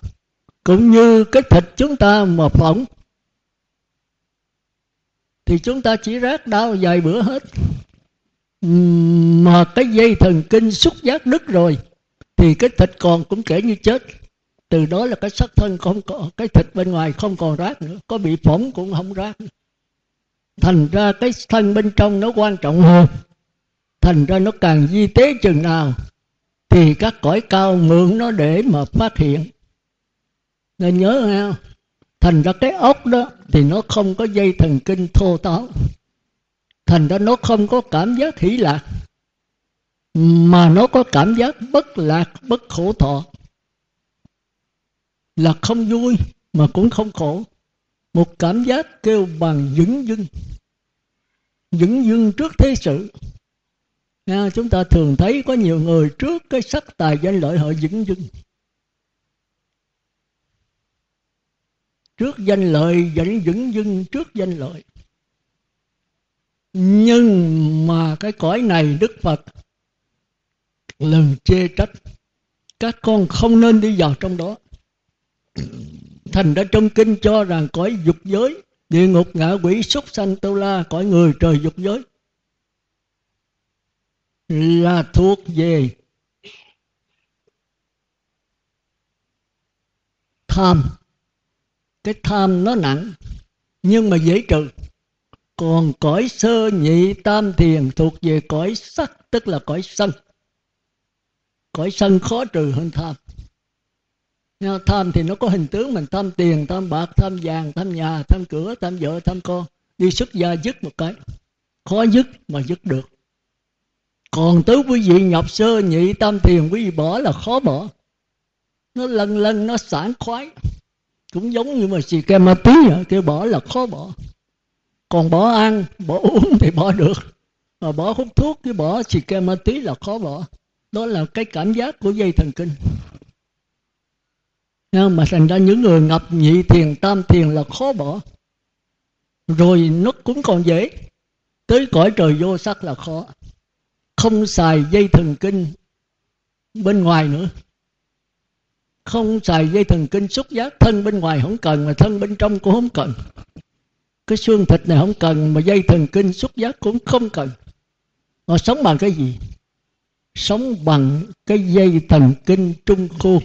Cũng như cái thịt chúng ta mà phỏng thì chúng ta chỉ rát đau vài bữa hết. Mà cái dây thần kinh xúc giác đứt rồi thì cái thịt còn cũng kể như chết. Từ đó là cái xác thân không còn, cái thịt bên ngoài không còn rát nữa, có bị phỏng cũng không rát nữa. Thành ra cái thân bên trong nó quan trọng hơn. Thành ra nó càng vi tế chừng nào thì các cõi cao mượn nó để mà phát hiện. Nên nhớ ha, thành ra cái óc đó thì nó không có dây thần kinh thô to, thành ra nó không có cảm giác hỷ lạc, mà nó có cảm giác bất lạc, bất khổ thọ, là không vui mà cũng không khổ. Một cảm giác kêu bằng vững dưng, vững dưng trước thế sự. À, chúng ta thường thấy có nhiều người trước cái sắc tài danh lợi họ vững dưng, trước danh lợi vẫn vững dưng trước danh lợi. Nhưng mà cái cõi này Đức Phật lần chê trách các con không nên đi vào trong đó. Thành đã trong kinh cho rằng cõi dục giới, địa ngục, ngạ quỷ, súc sanh, tu la, cõi người, trời dục giới là thuộc về tham. Cái tham nó nặng nhưng mà dễ trừ. Còn cõi sơ nhị tam thiền thuộc về cõi sắc, tức là cõi sân. Cõi sân khó trừ hơn tham. Tham thì nó có hình tướng, mình tham tiền, tham bạc, tham vàng, tham nhà, tham cửa, tham vợ, tham con. Đi xuất gia dứt một cái, khó dứt mà dứt được. Còn tới quý vị nhập sơ nhị tam thiền, quý vị bỏ là khó bỏ. Nó lần lần nó sảng khoái, cũng giống như mà xì ke ma túy vậy, kêu bỏ là khó bỏ. Còn bỏ ăn, bỏ uống thì bỏ được, mà bỏ hút thuốc cái bỏ xì ke ma túy là khó bỏ. Đó là cái cảm giác của dây thần kinh. Nhưng mà thành ra những người ngập nhị thiền tam thiền là khó bỏ. Rồi nó cũng còn dễ, tới cõi trời vô sắc là khó, không xài dây thần kinh bên ngoài nữa, không xài dây thần kinh xúc giác. Thân bên ngoài không cần, mà thân bên trong cũng không cần. Cái xương thịt này không cần, mà dây thần kinh xúc giác cũng không cần. Họ sống bằng cái gì? Sống bằng cái dây thần kinh trung khu,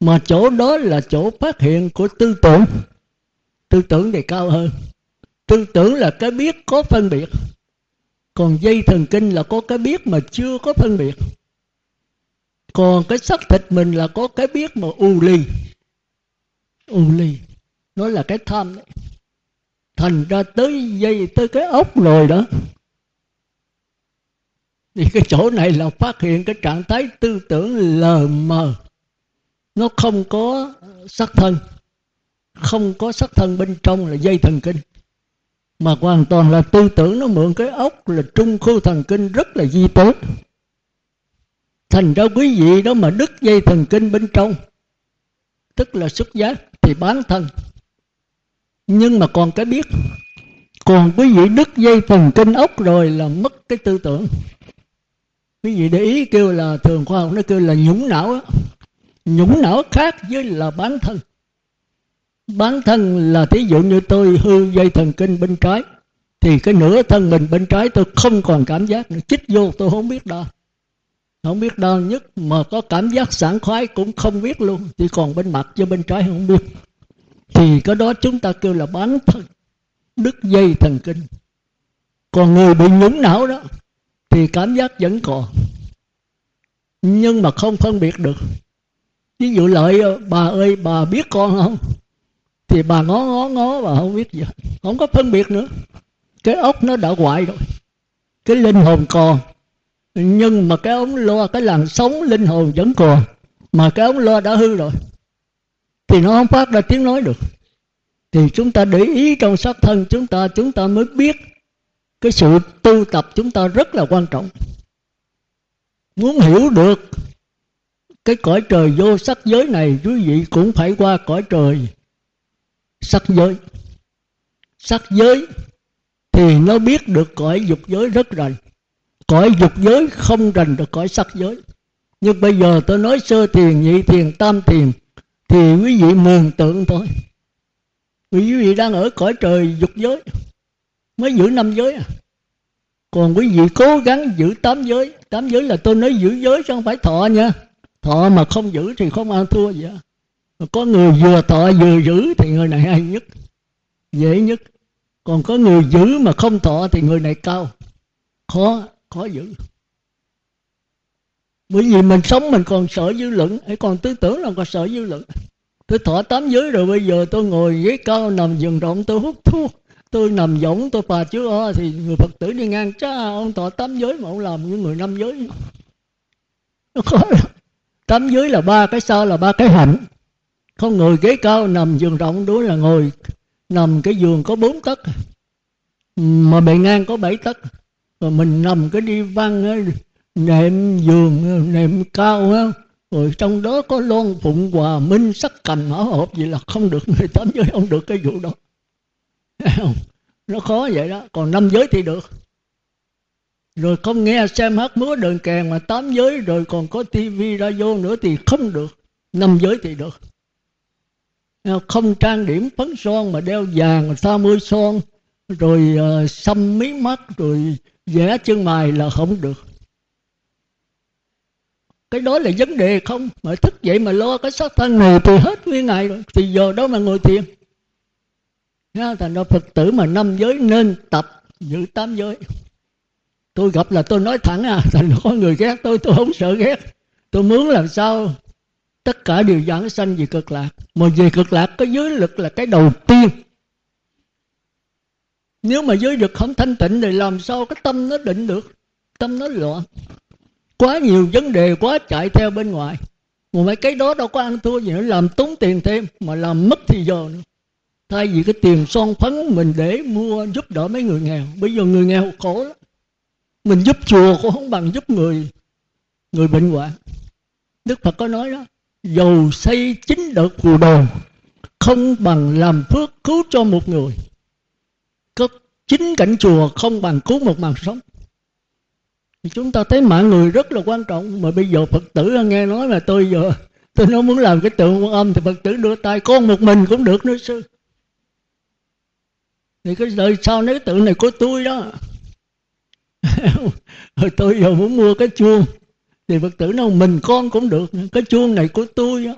mà chỗ đó là chỗ phát hiện của tư tưởng. Tư tưởng thì cao hơn. Tư tưởng là cái biết có phân biệt, còn dây thần kinh là có cái biết mà chưa có phân biệt. Còn cái xác thịt mình là có cái biết mà u ly. U ly nó là cái tham đấy. Thành ra tới dây, tới cái ốc rồi đó, thì cái chỗ này là phát hiện cái trạng thái tư tưởng lờ mờ. Nó không có sắc thân, không có sắc thân bên trong là dây thần kinh, mà hoàn toàn là tư tưởng. Nó mượn cái ốc là trung khu thần kinh rất là vi tế. Thành ra quý vị đó mà đứt dây thần kinh bên trong, tức là xúc giác, thì bán thân. Nhưng mà còn cái biết. Còn quý vị đứt dây thần kinh ốc rồi là mất cái tư tưởng. Quý vị để ý kêu là thường khoa học nó kêu là nhũng não á. Nhũng não khác với là bán thân. Bán thân là thí dụ như tôi hư dây thần kinh bên trái, thì cái nửa thân mình bên trái tôi không còn cảm giác nữa. Chích vô tôi không biết đo, không biết đo nhất mà có cảm giác sảng khoái cũng không biết luôn. Chỉ còn bên mặt chứ bên trái không biết. Thì cái đó chúng ta kêu là bán thân, đứt dây thần kinh. Còn người bị nhũng não đó thì cảm giác vẫn còn, nhưng mà không phân biệt được. Ví dụ lợi bà ơi bà biết con không, thì bà ngó ngó ngó bà không biết gì, không có phân biệt nữa. Cái óc nó đã hoại rồi, cái linh hồn còn, nhưng mà cái ống loa, cái làn sóng linh hồn vẫn còn, mà cái ống loa đã hư rồi thì nó không phát ra tiếng nói được. Thì chúng ta để ý trong xác thân chúng ta, chúng ta mới biết cái sự tu tập chúng ta rất là quan trọng. Muốn hiểu được cái cõi trời vô sắc giới này, quý vị cũng phải qua cõi trời sắc giới. Sắc giới thì nó biết được cõi dục giới rất rành. Cõi dục giới không rành được cõi sắc giới. Nhưng bây giờ tôi nói sơ thiền, nhị thiền, tam thiền thì quý vị mường tượng thôi. Quý vị đang ở cõi trời dục giới, mới giữ năm giới à. Còn quý vị cố gắng giữ tám giới. Tám giới là tôi nói giữ giới chứ không phải thọ nha. Thọ mà không giữ thì không ăn thua vậy. Có người vừa thọ vừa giữ thì người này hay nhất, dễ nhất. Còn có người giữ mà không thọ thì người này cao, khó, khó giữ. Bởi vì mình sống mình còn sợ dư luận, hãy còn tư tưởng là còn sợ dư luận. Tôi thọ tám giới rồi, bây giờ tôi ngồi ghế cao, nằm giường rộng, tôi hút thuốc, tôi nằm võng, tôi phà chứa o, thì người Phật tử đi ngang, chá ông thọ tám giới mà ông làm như người năm giới. Nó khó lắm. Tám giới là ba cái sau là ba cái hạnh. Không ngồi ghế cao, nằm giường rộng, đó là ngồi nằm cái giường có bốn tấc, mà bề ngang có bảy tấc. Rồi mình nằm cái đi văn ấy, nệm giường, nệm cao á, rồi trong đó có loan phụng hòa minh sắc cành mã hộp gì là không được, người tám giới không được cái vụ đó. Nó khó vậy đó, còn năm giới thì được. Rồi không nghe xem hát múa đờn kèn, mà tám giới rồi còn có tivi radio nữa thì không được, năm giới thì được. Không trang điểm phấn son mà đeo vàng sa mươi son, rồi uh, xăm mí mắt, rồi vẽ chân mày là không được. Cái đó là vấn đề không, mà thức vậy mà lo cái xác thân này thì hết nguyên ngày rồi, thì giờ đó mà ngồi thiền. Thành ra Phật tử mà năm giới nên tập giữ tám giới. Tôi gặp là tôi nói thẳng à, thành ra có người ghét tôi, tôi không sợ ghét. Tôi muốn làm sao tất cả đều giảng sanh về cực lạc. Mà về cực lạc có giới lực là cái đầu tiên. Nếu mà giới lực không thanh tịnh thì làm sao cái tâm nó định được, tâm nó loạn. Quá nhiều vấn đề, quá chạy theo bên ngoài. Mà mấy cái đó đâu có ăn thua gì nữa, làm tốn tiền thêm, mà làm mất thì giờ nữa. Thay vì cái tiền son phấn mình để mua giúp đỡ mấy người nghèo. Bây giờ người nghèo khổ lắm. Mình giúp chùa cũng không bằng giúp người người bệnh hoạn. Đức Phật có nói đó, dầu xây chín đợt phù đồ, không bằng làm phước cứu cho một người. Có chín cảnh chùa không bằng cứu một mạng sống. Thì chúng ta thấy mạng người rất là quan trọng. Mà bây giờ Phật tử nghe nói là tôi giờ tôi nói muốn làm cái tượng Quan Âm, thì Phật tử đưa tay, con một mình cũng được nữa sư. Thì cái đời sau nếu tượng này của tôi đó. Rồi tôi giờ muốn mua cái chuông, thì Phật tử nói mình con cũng được, cái chuông này của tôi đó.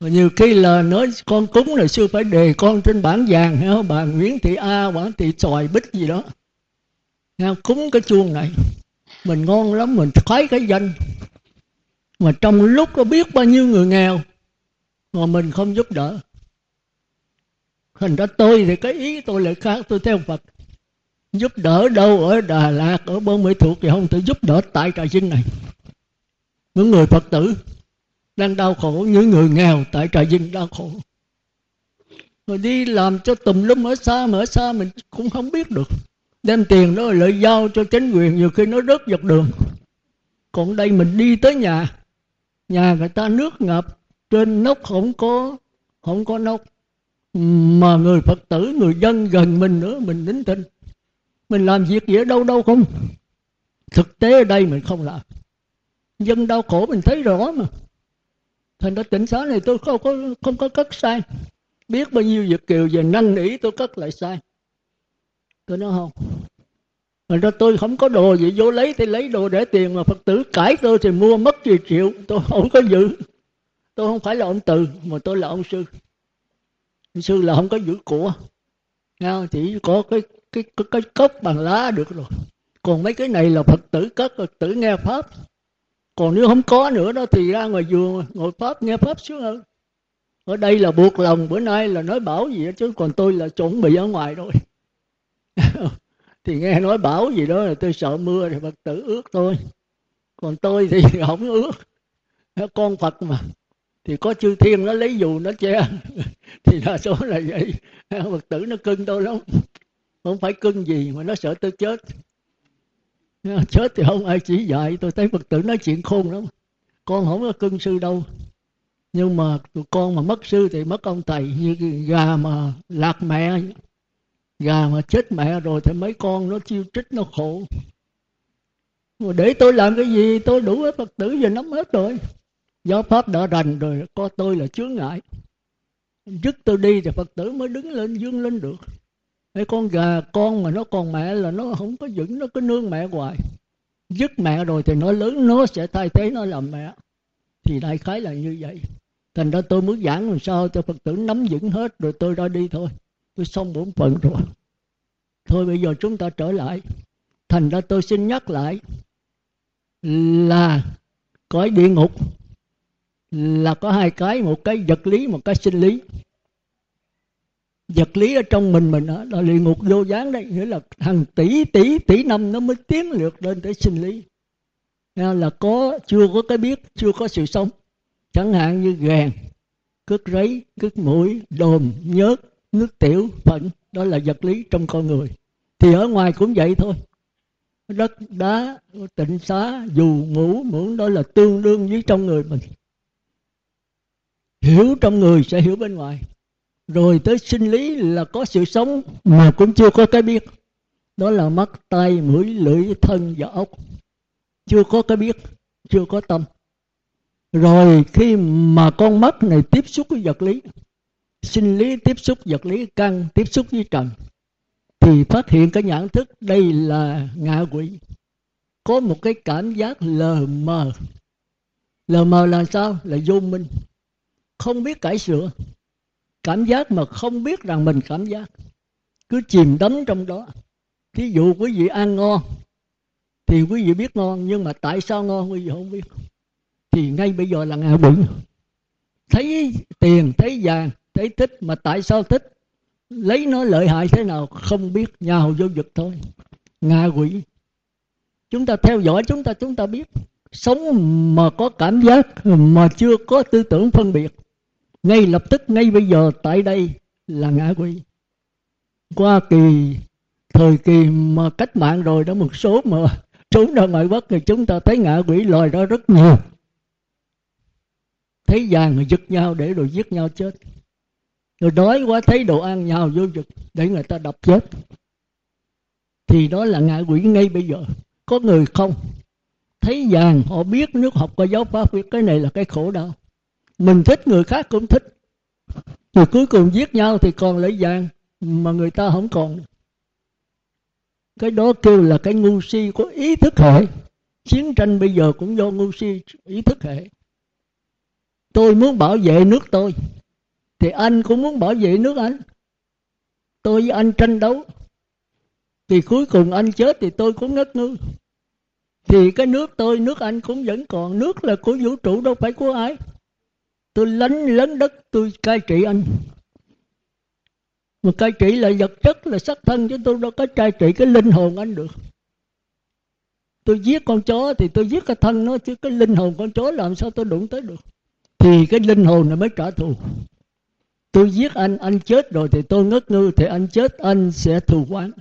Rồi nhiều khi là nói con cúng là sư phải đề con trên bảng vàng, hay không? Bảng Nguyễn Thị A, bảng Thị Xoài Bích gì đó. Cúng cái chuông này mình ngon lắm, mình khoái cái danh. Mà trong lúc có biết bao nhiêu người nghèo mà mình không giúp đỡ. Hình ra tôi thì cái ý tôi lại khác, tôi theo Phật. Giúp đỡ đâu ở Đà Lạt, ở Bơ Mỹ Thuộc thì không, tôi giúp đỡ tại Trà Vinh này. Những người Phật tử đang đau khổ, những người nghèo tại Trà Vinh đau khổ. Rồi đi làm cho tùm lum ở xa, mà ở xa mình cũng không biết được. Đem tiền đó lại giao cho chính quyền, nhiều khi nó rớt dọc đường. Còn đây mình đi tới nhà, nhà người ta nước ngập, trên nóc không có, không có nóc. Mà người Phật tử, người dân gần mình nữa, mình nín thinh. Mình làm việc gì ở đâu đâu không. Thực tế ở đây mình không làm. Dân đau khổ mình thấy rõ mà. Thành ra Tịnh Xá này tôi không có, không có cất sai. Biết bao nhiêu Việt Kiều về năn nỉ tôi cất lại sai. Tôi nói không. Thành ra tôi không có đồ gì, vô lấy thì lấy đồ để tiền. Mà Phật tử cãi tôi thì mua mất gì triệu. Tôi không có giữ. Tôi không phải là ông Từ, mà tôi là ông Sư. Ông Sư là không có giữ của. Chỉ có cái Cái, cái, cái cốc bằng lá được rồi. Còn mấy cái này là Phật tử cất, Phật tử nghe Pháp. Còn nếu không có nữa đó thì ra ngoài vườn ngồi Pháp, nghe Pháp sướng hơn. Ở đây là buộc lòng, bữa nay là nói bảo gì đó, chứ còn tôi là chuẩn bị ở ngoài thôi. Thì nghe nói bảo gì đó là tôi sợ mưa thì Phật tử ướt thôi. Còn tôi thì không ướt. Con Phật mà, thì có chư thiên nó lấy dù nó che. Thì đa số là vậy. Phật tử nó cưng tôi lắm. Không phải cưng gì mà nó sợ tôi chết. Chết thì không ai chỉ dạy. Tôi thấy Phật tử nói chuyện khôn lắm. Con không có cưng sư đâu. Nhưng mà tụi con mà mất sư thì mất ông thầy. Như gà mà lạc mẹ, gà mà chết mẹ rồi thì mấy con nó chiêu trích, nó khổ. Mà để tôi làm cái gì, tôi đủ hết Phật tử giờ nắm hết rồi. Giáo Pháp đã rành rồi, có tôi là chướng ngại. Dứt tôi đi thì Phật tử mới đứng lên, vươn lên được. Mấy con gà con mà nó còn mẹ là nó không có vững, nó cứ nương mẹ hoài. Dứt mẹ rồi thì nó lớn, nó sẽ thay thế nó làm mẹ. Thì đại khái là như vậy. Thành ra tôi muốn giảng làm sao cho Phật tử nắm vững hết rồi tôi ra đi thôi. Tôi xong bổn phận rồi. Thôi bây giờ chúng ta trở lại. Thành ra tôi xin nhắc lại. là cõi địa ngục là có hai cái, một cái vật lý, một cái sinh lý. Vật lý ở trong mình mình đó, là địa ngục vô gián đấy, nghĩa là hàng tỷ tỷ tỷ năm nó mới tiến lược lên tới sinh lý. Nên là có chưa có cái biết, chưa có sự sống. Chẳng hạn như ghèn, cứt rấy, cứt mũi, đồm, nhớt, nước tiểu, phận, đó là vật lý trong con người. Thì ở ngoài cũng vậy thôi. Đất, đá, tịnh xá, dù, ngủ, muỗng, đó là tương đương với trong người mình. Hiểu trong người sẽ hiểu bên ngoài. Rồi tới sinh lý là có sự sống mà cũng chưa có cái biết. Đó là mắt, tai, mũi, lưỡi, thân và ốc. Chưa có cái biết, chưa có tâm. Rồi khi mà con mắt này tiếp xúc với vật lý, sinh lý tiếp xúc vật lý, căn tiếp xúc với trần, thì phát hiện cái nhãn thức đây là ngạ quỷ. Có một cái cảm giác lờ mờ. Lờ mờ là sao? Là vô minh. Không biết cải sửa. Cảm giác mà không biết rằng mình cảm giác. Cứ chìm đắm trong đó. Thí dụ quý vị ăn ngon, thì quý vị biết ngon, nhưng mà tại sao ngon quý vị không biết. Thì ngay bây giờ là ngạ quỷ. Thấy tiền, thấy vàng, thấy thích, mà tại sao thích? Lấy nó lợi hại thế nào không biết, nhào vô vực thôi. Ngạ quỷ. Chúng ta theo dõi chúng ta, chúng ta biết. Sống mà có cảm giác, mà chưa có tư tưởng phân biệt, ngay lập tức, ngay bây giờ, tại đây là ngã quỷ. Qua kỳ thời kỳ mà cách mạng rồi đó, một số mà trốn ra ngoại quốc thì chúng ta thấy ngã quỷ lòi ra rất nhiều. Thấy vàng người giật nhau để rồi giết nhau chết. Rồi đói quá thấy đồ ăn nhào vô vực để người ta đập chết. Thì đó là ngạ quỷ ngay bây giờ. Có người không thấy vàng, họ biết nước học qua giáo pháp, biết cái này là cái khổ đau. Mình thích người khác cũng thích. Rồi cuối cùng giết nhau thì còn lấy vàng mà người ta không còn. Cái đó kêu là cái ngu si có ý thức hệ. Chiến tranh bây giờ cũng do ngu si ý thức hệ. Tôi muốn bảo vệ nước tôi, thì anh cũng muốn bảo vệ nước anh. Tôi với anh tranh đấu, thì cuối cùng anh chết thì tôi cũng ngất ngư. Thì cái nước tôi, nước anh cũng vẫn còn. Nước là của vũ trụ, đâu phải của ai. Tôi lấn lấn đất, tôi cai trị anh. Mà cai trị là vật chất, là xác thân, chứ tôi đâu có cai trị cái linh hồn anh được. Tôi giết con chó thì tôi giết cái thân nó, chứ cái linh hồn con chó làm sao tôi đụng tới được. Thì cái linh hồn này mới trả thù. Tôi giết anh, anh chết rồi thì tôi ngất ngư, thì anh chết anh sẽ thù oán.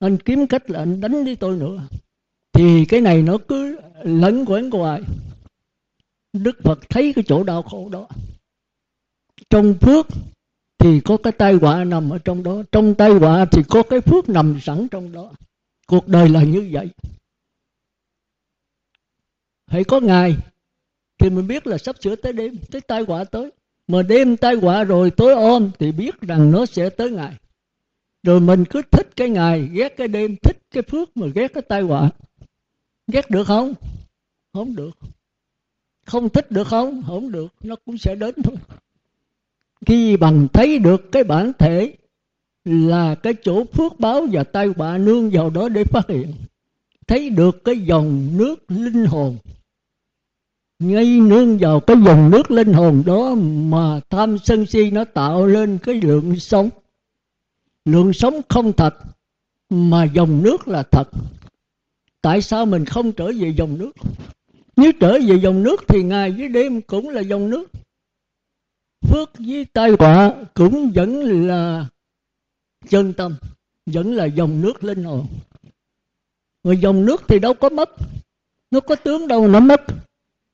Anh kiếm cách là anh đánh với tôi nữa. Thì cái này nó cứ lẫn quẩn hoài. Đức Phật thấy cái chỗ đau khổ đó. Trong phước thì có cái tai họa nằm ở trong đó. Trong tai họa thì có cái phước nằm sẵn trong đó. Cuộc đời là như vậy. Hãy có ngày thì mình biết là sắp sửa tới đêm, tới tai họa tới. Mà đêm tai họa rồi tối om thì biết rằng nó sẽ tới ngày. Rồi mình cứ thích cái ngày, ghét cái đêm, thích cái phước mà ghét cái tai họa. Ghét được không? Không được. Không thích được không? Không được. Nó cũng sẽ đến thôi. Khi bằng thấy được cái bản thể là cái chỗ phước báo và tai họa nương vào đó để phát hiện. Thấy được cái dòng nước linh hồn. Ngay nương vào cái dòng nước linh hồn đó mà tham sân si nó tạo lên cái lượng sống. Lượng sống không thật mà dòng nước là thật. Tại sao mình không trở về dòng nước? Nếu trở về dòng nước thì ngày với đêm cũng là dòng nước. Phước với tai họa cũng vẫn là chân tâm, vẫn là dòng nước linh hồn. Mà dòng nước thì đâu có mất, nó có tướng đâu nó mất.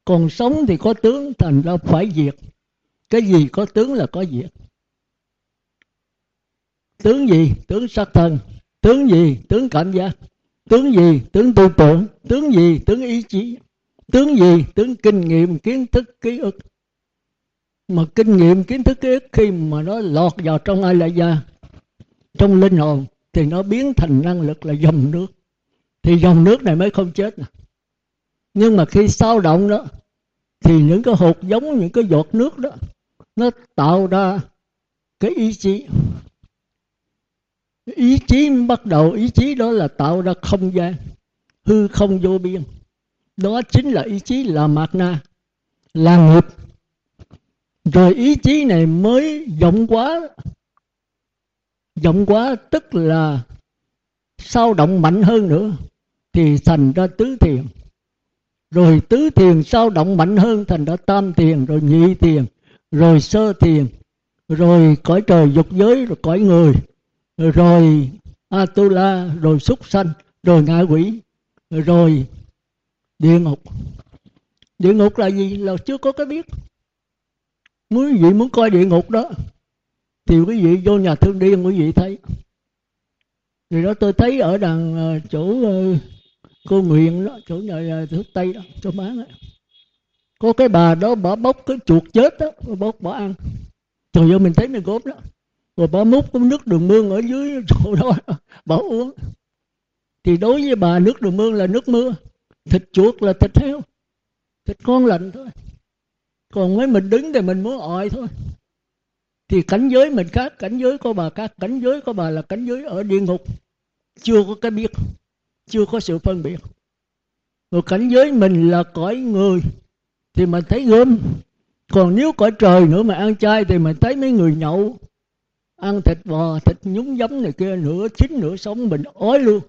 Còn sống thì có tướng, thành ra phải diệt. Cái gì có tướng là có diệt. Tướng gì? Tướng sắc thân. Tướng gì? Tướng cảm giác. Tướng gì? Tướng tư tưởng. Tướng gì? Tướng ý chí. Tướng gì? Tướng kinh nghiệm, kiến thức, ký ức. Mà kinh nghiệm, kiến thức, ký ức khi mà nó lọt vào trong ai lại ra, trong linh hồn, thì nó biến thành năng lực là dòng nước. Thì dòng nước này mới không chết. Nhưng mà khi sao động đó, thì những cái hột giống, những cái giọt nước đó, nó tạo ra cái ý chí. Ý chí bắt đầu, ý chí đó là tạo ra không gian, hư không vô biên. Đó chính là ý chí là mạt na, làm nghiệp. Rồi ý chí này mới rộng quá. Rộng quá tức là sao động mạnh hơn nữa thì thành ra tứ thiền. Rồi tứ thiền sao động mạnh hơn thành ra tam thiền, rồi nhị thiền, rồi sơ thiền, rồi cõi trời dục giới, rồi cõi người, rồi Atula, rồi súc sanh, rồi ngạ quỷ, rồi địa ngục. Địa ngục là gì? Là chưa có cái biết. Quý vị muốn coi địa ngục đó thì quý vị vô nhà thương điên, quý vị thấy. Vì đó tôi thấy ở đằng chỗ cô Nguyện đó, chỗ nhà thuốc Tây đó, chỗ má đó, có cái bà đó bả bóc cái chuột chết đó, bóc bả ăn. Trời ơi, mình thấy nó gốm đó. Rồi bả múc cái nước đường mương ở dưới chỗ đó, bả uống. Thì đối với bà, nước đường mương là nước mưa, thịt chuột là thịt heo, thịt con lành thôi. Còn mấy mình đứng thì mình muốn ọi thôi. Thì cảnh giới mình khác, cảnh giới của bà khác. Cảnh giới của bà là cảnh giới ở địa ngục, chưa có cái biết, chưa có sự phân biệt. Rồi cảnh giới mình là cõi người thì mình thấy gớm. Còn nếu cõi trời nữa mà ăn chay thì mình thấy mấy người nhậu, ăn thịt bò, thịt nhúng giấm này kia, nửa chín nửa sống, mình ói luôn.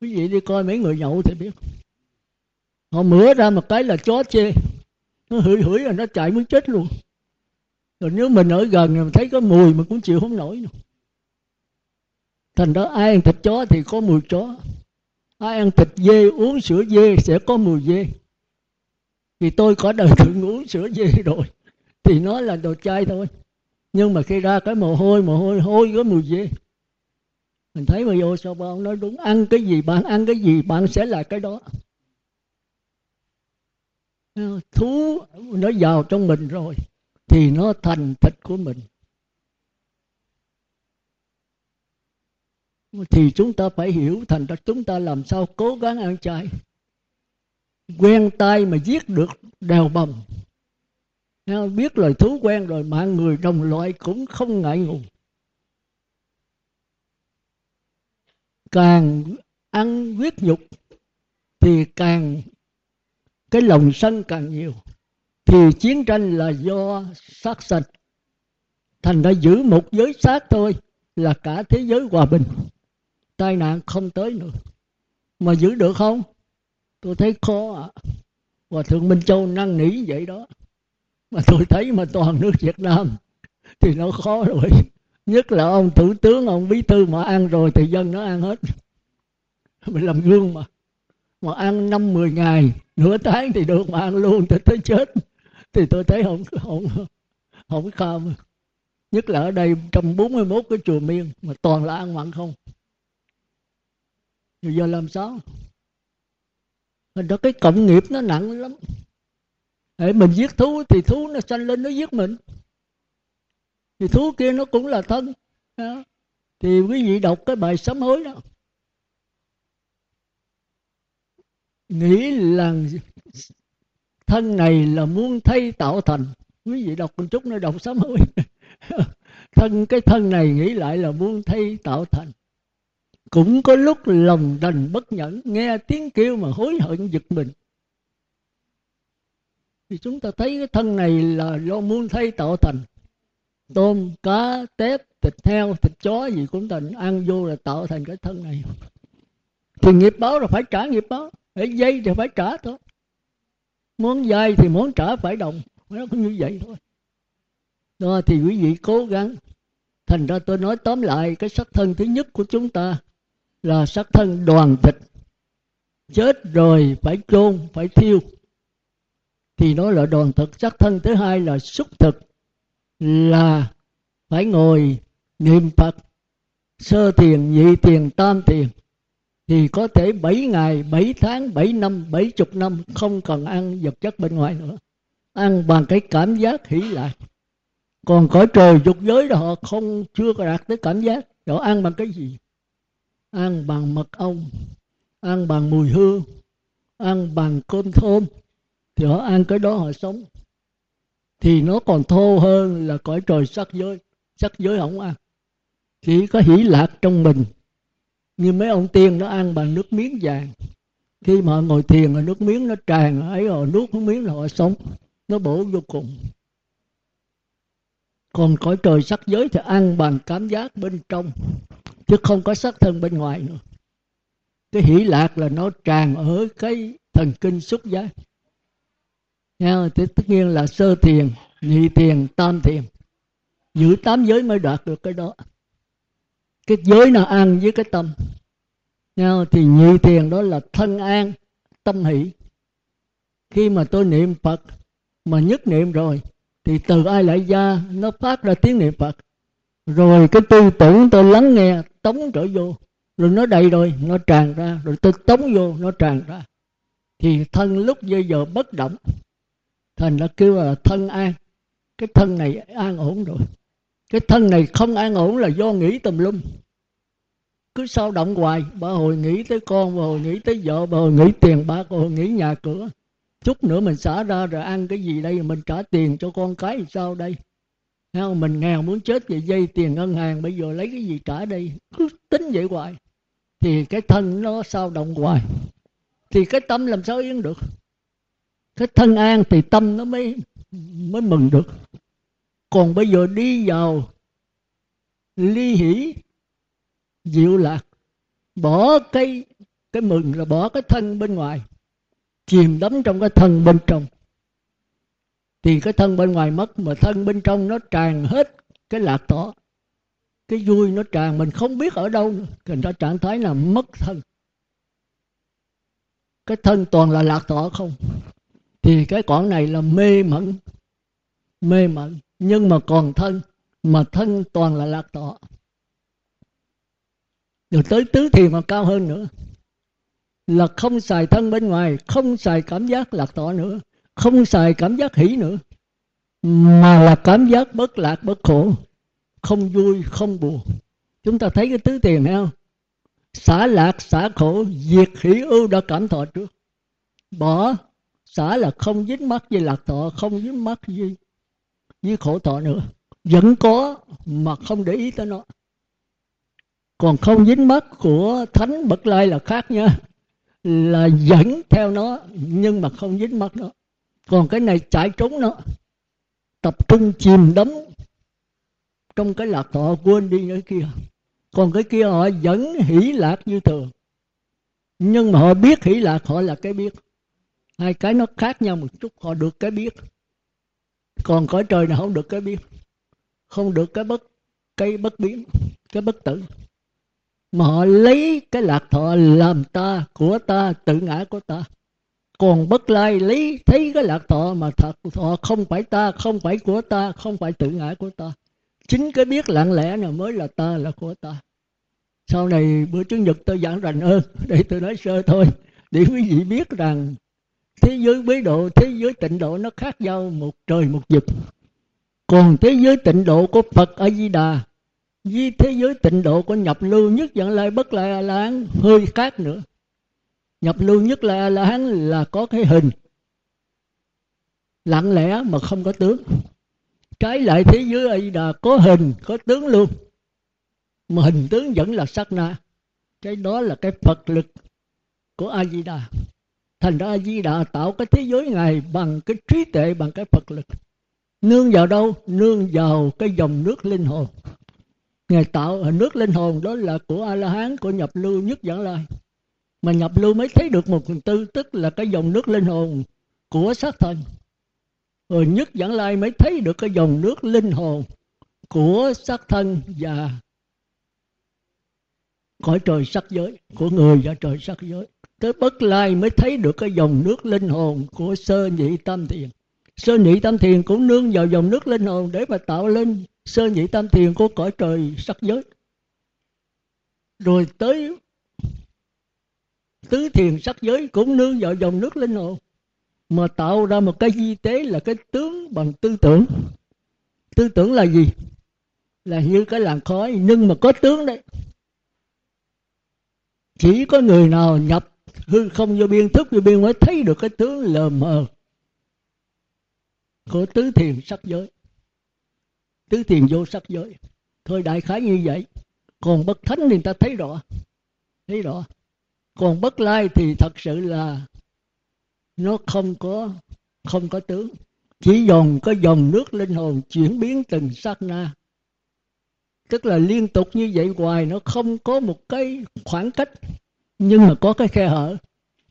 Quý vị đi coi mấy người nhậu thì biết, họ mửa ra một cái là chó chê, nó hửi hửi rồi nó chạy muốn chết luôn. Rồi nếu mình ở gần thì mình thấy có mùi mình cũng chịu không nổi nữa. Thành đó ai ăn thịt chó thì có mùi chó, ai ăn thịt dê, uống sữa dê sẽ có mùi dê. Vì tôi có đời thượng uống sữa dê rồi thì nó là đồ chay thôi, nhưng mà khi ra cái mồ hôi, mồ hôi hôi có mùi dê. Mình thấy mà vô sao ba ông nói đúng, ăn cái gì bạn ăn cái gì bạn sẽ là cái đó. Thú nó vào trong mình rồi thì nó thành thịt của mình. Thì chúng ta phải hiểu, thành ra chúng ta làm sao cố gắng ăn chay, quen tay mà giết được đèo bồng. Biết lời thú quen rồi, mạng người đồng loại cũng không ngại ngùng. Càng ăn huyết nhục thì càng cái lòng sân càng nhiều, thì chiến tranh là do sát sanh. Thành ra giữ một giới sát thôi là cả thế giới hòa bình, tai nạn không tới nữa. Mà giữ được không? Tôi thấy khó à. Hòa thượng Minh Châu năn nỉ vậy đó, mà tôi thấy mà toàn nước Việt Nam thì nó khó rồi. Nhất là ông thủ tướng, ông bí thư mà ăn rồi thì dân nó ăn hết. Mình làm gương mà. Mà ăn năm mười ngày, nửa tháng thì được, mà ăn luôn thì tới chết. Thì tôi thấy không, không, không kham. Nhất là ở đây trong bốn mươi mốt cái chùa miên mà toàn là ăn mặn không. Bây giờ làm sao? Mình đó cái cộng nghiệp nó nặng lắm. Để mình giết thú thì thú nó sanh lên nó giết mình. Thì thú kia nó cũng là thân. Thì quý vị đọc cái bài sám hối đó, nghĩ là thân này là muốn thay tạo thành. Quý vị đọc một chút nữa, đọc sám hối. Thân, cái thân này nghĩ lại là muốn thay tạo thành. Cũng có lúc lòng đành bất nhẫn, nghe tiếng kêu mà hối hận giật mình. Thì chúng ta thấy cái thân này là do muốn thay tạo thành. Tôm, cá, tép, thịt heo, thịt chó gì cũng thành, ăn vô là tạo thành cái thân này. Thì nghiệp báo là phải trả nghiệp báo, để dây thì phải trả thôi. Muốn dây thì muốn trả phải đồng, nó cũng như vậy thôi. Đó thì quý vị cố gắng. Thành ra tôi nói tóm lại, cái sắc thân thứ nhất của chúng ta là sắc thân đoàn thịt. Chết rồi phải chôn, phải thiêu, thì nó là đoàn thực. Sắc thân thứ hai là xúc thực, là phải ngồi niệm Phật, sơ thiền, nhị thiền, tam thiền. Thì có thể bảy ngày, bảy tháng, bảy năm, bảy chục năm không cần ăn vật chất bên ngoài nữa. Ăn bằng cái cảm giác hỷ lạc. Còn cõi trời dục giới đó họ không chưa đạt tới cảm giác. Họ ăn bằng cái gì? Ăn bằng mật ong, ăn bằng mùi hương, ăn bằng cơm thơm. Thì họ ăn cái đó họ sống. Thì nó còn thô hơn là cõi trời sắc giới. Sắc giới không ăn, chỉ có hỷ lạc trong mình. Như mấy ông tiên nó ăn bằng nước miếng vàng, Khi mà họ ngồi thiền là nước miếng nó tràn, ấy rồi nuốt nước miếng là họ sống, nó bổ vô cùng. Còn cõi trời sắc giới thì ăn bằng cảm giác bên trong, chứ không có sắc thân bên ngoài nữa. Cái hỷ lạc là nó tràn ở cái thần kinh xúc giác. Nha, thì tất nhiên là sơ thiền, nhị thiền, tam thiền, giữ tám giới mới đạt được cái đó. Cái giới nó ăn với cái tâm. Nha, thì nhị thiền đó là thân an, tâm hỷ. Khi mà tôi niệm Phật mà nhất niệm rồi thì từ ai lại ra nó phát ra tiếng niệm Phật. Rồi cái tư tưởng tôi lắng nghe tống trở vô, rồi nó đầy rồi nó tràn ra, rồi tôi tống vô nó tràn ra. Thì thân lúc bây giờ bất động, thành đã kêu là thân an. Cái thân này an ổn rồi. Cái thân này không an ổn là do nghĩ tùm lum, cứ sao động hoài. Bà hồi nghĩ tới con, bà hồi nghĩ tới vợ, bà hồi nghĩ tiền bạc, bà hồi nghĩ nhà cửa. Chút nữa mình xả ra rồi ăn cái gì đây, mình trả tiền cho con cái sao đây? Mình nghèo muốn chết về dây tiền ngân hàng, bây giờ lấy cái gì trả đây? Cứ tính vậy hoài thì cái thân nó sao động hoài, thì cái tâm làm sao yên được. Cái thân an thì tâm nó mới mới mừng được. Còn bây giờ đi vào ly hỷ diệu lạc, bỏ cái cái mừng là bỏ cái thân bên ngoài, chìm đắm trong cái thân bên trong, thì cái thân bên ngoài mất, mà thân bên trong nó tràn hết cái lạc đó, cái vui nó tràn, mình không biết ở đâu nữa. Thành ra trạng thái là mất thân, cái thân toàn là lạc thọ không. Thì cái con này là mê mẩn, mê mẩn nhưng mà còn thân, mà thân toàn là lạc thọ. Rồi tới tứ thiền mà cao hơn nữa, là không xài thân bên ngoài, không xài cảm giác lạc thọ nữa, không xài cảm giác hỷ nữa, mà là cảm giác bất lạc bất khổ, không vui không buồn. Chúng ta thấy cái tứ thiền này không? Xả lạc, xả khổ, diệt hỷ ưu đã cảm thọ trước. Bỏ, xả là không dính mắc với lạc thọ, không dính mắc với, với khổ thọ nữa. Vẫn có mà không để ý tới nó. Còn không dính mắc của Thánh Bậc Lai là khác nha. Là dẫn theo nó nhưng mà không dính mắc nó. Còn cái này chạy trốn nó, tập trung chìm đắm trong cái lạc thọ, quên đi cái kia. Còn cái kia họ vẫn hỷ lạc như thường, nhưng mà họ biết hỷ lạc, họ là cái biết. Hai cái nó khác nhau một chút, họ được cái biết. Còn cõi trời này không được cái biết, không được cái bất, cái bất biến, cái bất tử. Mà họ lấy cái lạc thọ làm ta, của ta, tự ngã của ta. Còn Bất Lai lấy thấy cái lạc thọ mà thọ không phải ta, không phải của ta, không phải tự ngã của ta. Chính cái biết lặng lẽ nào mới là ta, là của ta. Sau này bữa Chủ nhật tôi giảng rành ơn, để tôi nói sơ thôi, để quý vị biết rằng thế giới bí độ, thế giới tịnh độ nó khác nhau một trời một vực. Còn thế giới tịnh độ của Phật A Di Đà với thế giới tịnh độ của nhập lưu nhất Vãng Lai Bất Lai A La Hán hơi khác nữa. Nhập lưu nhất là A La Hán là có cái hình lặng lẽ mà không có tướng. Trái lại thế giới A Di Đà có hình, có tướng luôn, mà hình tướng vẫn là sát na. Cái đó là cái Phật lực của A Di Đà. Thành ra A Di Đà tạo cái thế giới này bằng cái trí tuệ, bằng cái Phật lực. Nương vào đâu? Nương vào cái dòng nước linh hồn. Ngài tạo hình nước linh hồn đó là của A La Hán, của nhập lưu nhất Vãng Lai. Mà nhập lưu mới thấy được một phần tư, tức là cái dòng nước linh hồn của xác thân. Rồi nhất Vãng Lai mới thấy được cái dòng nước linh hồn của xác thân và cõi trời sắc giới, của người và trời sắc giới. Tới Bất Lai mới thấy được cái dòng nước linh hồn của sơ nhị tam thiền. Sơ nhị tam thiền cũng nương vào dòng nước linh hồn để mà tạo lên sơ nhị tam thiền của cõi trời sắc giới. Rồi tới tứ thiền sắc giới cũng nương vào dòng nước linh hồn mà tạo ra một cái di tế là cái tướng bằng tư tưởng. Tư tưởng là gì? Là như cái làn khói nhưng mà có tướng đấy. Chỉ có người nào nhập hư không vô biên, thức vô biên mới thấy được cái tướng lờ mờ của tứ thiền sắc giới, tứ thiền vô sắc giới. Thôi đại khái như vậy. Còn bậc thánh thì người ta thấy rõ, thấy rõ. Còn bất lai thì thật sự là nó không có không có tướng, chỉ dòng có dòng nước linh hồn chuyển biến từng sát na, tức là liên tục như vậy hoài, nó không có một cái khoảng cách, nhưng mà có cái khe hở.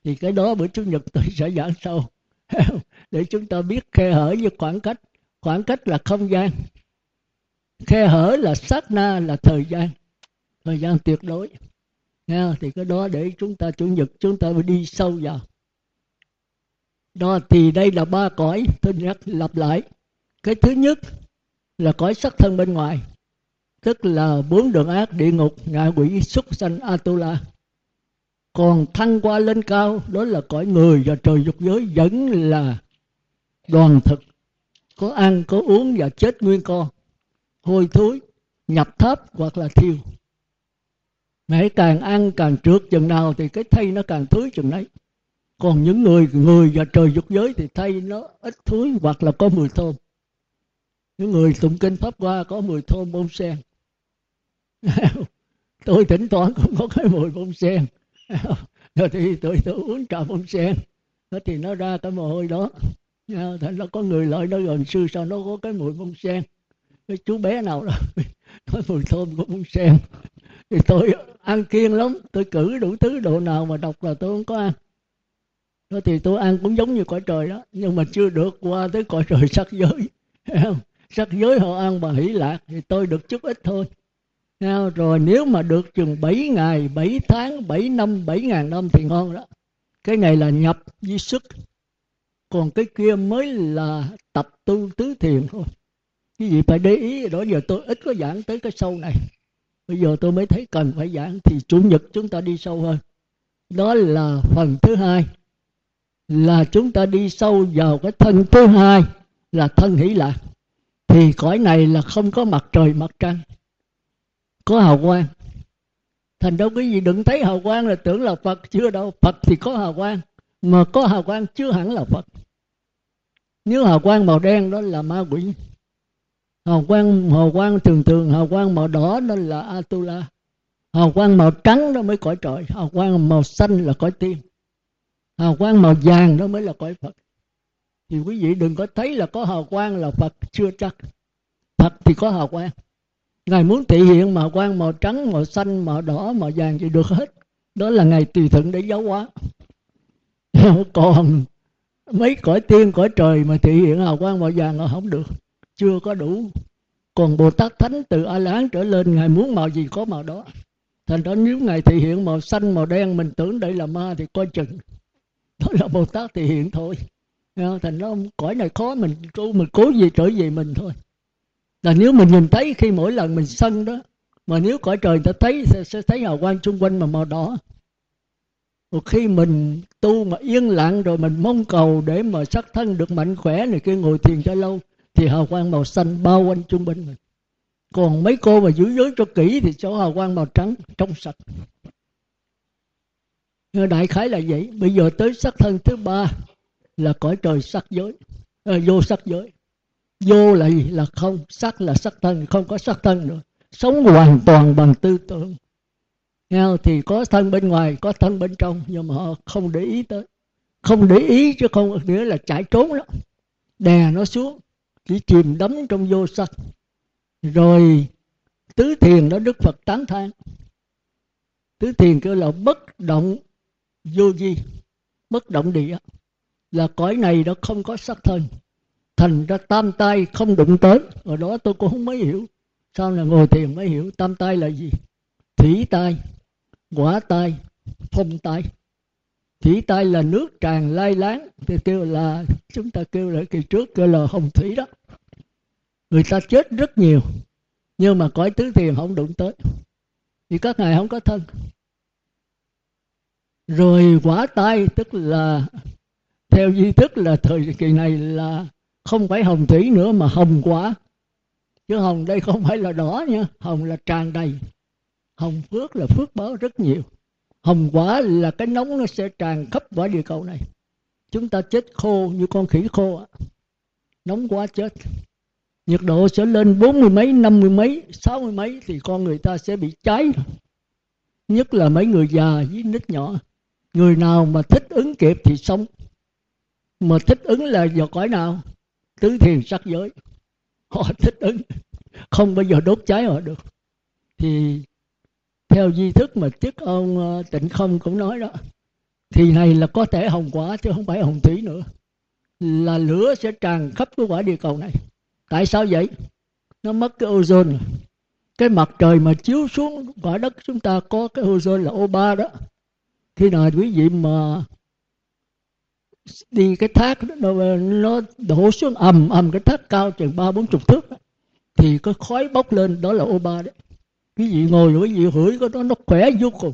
Thì cái đó bữa chủ nhật tôi sẽ giảng sâu để chúng ta biết khe hở với khoảng cách. Khoảng cách là không gian, khe hở là sát na, là thời gian, thời gian tuyệt đối. Nha, thì cái đó để chúng ta chủ nhật chúng ta phải đi sâu vào. Đó thì đây là ba cõi, tôi nhắc lặp lại. Cái thứ nhất là cõi sắc thân bên ngoài, tức là bốn đường ác, địa ngục, ngạ quỷ, súc sanh, Atula. Còn thăng qua lên cao, đó là cõi người và trời dục giới, vẫn là đoàn thực, có ăn, có uống và chết nguyên con, hôi thối, nhập tháp hoặc là thiêu. Mẹ càng ăn càng trượt chừng nào thì cái thây nó càng thối chừng đấy. Còn những người người và trời dục giới thì thây nó ít thối hoặc là có mùi thơm. Những người tụng kinh Pháp Hoa có mùi thơm bông sen. Tôi thỉnh thoảng cũng có cái mùi bông sen. Rồi thì tôi, tôi uống trà bông sen, nó thì nó ra cái mồ hôi đó. Thành nó có người lợi nó gần sư sao nó có cái mùi bông sen. Cái chú bé nào đó nói mùi thơm của bông sen. Thì tôi ăn kiêng lắm, tôi cử đủ thứ độ nào mà đọc là tôi không có ăn. Đó thì tôi ăn cũng giống như cõi trời đó, nhưng mà chưa được qua tới cõi trời sắc giới. Sắc giới họ ăn mà hỷ lạc, thì tôi được chút ít thôi. Rồi nếu mà được chừng bảy ngày, bảy tháng, bảy năm, bảy ngàn năm thì ngon đó. Cái này là nhập với xuất, còn cái kia mới là tập tu tứ thiền thôi. Cái gì phải để ý, đó giờ tôi ít có giảng tới cái sâu này. Bây giờ tôi mới thấy cần phải giảng, thì chủ nhật chúng ta đi sâu hơn. Đó là phần thứ hai, là chúng ta đi sâu vào cái thân thứ hai, là thân hỷ lạc. Thì cõi này là không có mặt trời mặt trăng, có hào quang. Thành đâu quý vị đừng thấy hào quang là tưởng là Phật, chưa đâu. Phật thì có hào quang, mà có hào quang chưa hẳn là Phật. Nếu hào quang màu đen đó là ma quỷ. Hào quang, hào quang thường thường, hào quang màu đỏ đó là Atula. Hào quang màu trắng đó mới cõi trời. Hào quang màu xanh là cõi tiên. Hào quang màu vàng đó mới là cõi Phật. Thì quý vị đừng có thấy là có hào quang là Phật, chưa chắc. Phật thì có hào quang. Ngài muốn thị hiện màu quang màu trắng, màu xanh, màu đỏ, màu vàng thì được hết. Đó là Ngài tùy thuận để giáo hóa. Còn mấy cõi tiên, cõi trời mà thị hiện hào quang màu vàng là không được, chưa có đủ. Còn Bồ Tát Thánh từ A La Hán trở lên, Ngài muốn màu gì có màu đó. Thành đó nếu Ngài thị hiện màu xanh, màu đen, mình tưởng đây là ma thì coi chừng. Đó là Bồ Tát thị hiện thôi. Thành nó cõi này khó, mình cố mình cố gì trở về mình thôi. Là nếu mình nhìn thấy khi mỗi lần mình sân đó, mà nếu cõi trời người ta thấy sẽ, sẽ thấy hào quang xung quanh mà màu đỏ. Một khi mình tu mà yên lặng rồi mình mong cầu để mà sắc thân được mạnh khỏe này kia, ngồi thiền cho lâu, thì hào quang màu xanh bao quanh xung quanh mình. Còn mấy cô mà giữ giới cho kỹ thì cho hào quang màu trắng trong sạch. Đại khái là vậy. Bây giờ tới sắc thân thứ ba là cõi trời sắc giới, à, vô sắc giới. Vô là gì? Là không, sắc là sắc thân, không có sắc thân nữa. Sống hoàn toàn bằng tư tưởng. Nghe thì có thân bên ngoài, có thân bên trong, nhưng mà họ không để ý tới. Không để ý chứ không nghĩa là chạy trốn đó. Đè nó xuống, chỉ chìm đắm trong vô sắc. Rồi tứ thiền đó Đức Phật tán thán. Tứ thiền kêu là bất động vô vi, bất động địa. Là cõi này đó không có sắc thân. Thành ra tam tai không đụng tới. Ở đó tôi cũng không mới hiểu, sau này ngồi thiền mới hiểu tam tai là gì. Thủy tai, quả tai, phong tai. Thủy tai là nước tràn lai láng, thì kêu là, chúng ta kêu là kỳ trước kêu là hồng thủy đó. Người ta chết rất nhiều, nhưng mà cõi tứ thiền không đụng tới, vì các ngài không có thân. Rồi quả tai tức là theo di thức là thời kỳ này là không phải hồng thủy nữa mà hồng quả. Chứ hồng đây không phải là đỏ nha, hồng là tràn đầy. Hồng phước là phước báo rất nhiều. Hồng quả là cái nóng nó sẽ tràn khắp quả địa cầu này. Chúng ta chết khô như con khỉ khô á. Nóng quá chết. Nhiệt độ sẽ lên bốn mươi mấy, năm mươi mấy, sáu mươi mấy thì con người ta sẽ bị cháy. Nhất là mấy người già với nít nhỏ Người nào mà thích ứng kịp thì sống. Mà thích ứng là vào cõi nào? Tứ thiền sắc giới. Họ thích ứng, không bao giờ đốt cháy họ được. Thì theo di thức mà trước ông Tịnh Không cũng nói đó, thì này là có thể hồng quả chứ không phải hồng thủy nữa. Là lửa sẽ tràn khắp cái quả địa cầu này. Tại sao vậy? Nó mất cái ozone. Cái mặt trời mà chiếu xuống quả đất chúng ta có cái ozone là ô ba đó. Khi nào quý vị mà đi cái thác đó, nó, nó đổ xuống ầm ầm cái thác cao chừng ba bốn chục thước đó, thì cái khói bốc lên đó là ô ba đấy. Quý vị ngồi quý vị hửi có đó, nó khỏe vô cùng.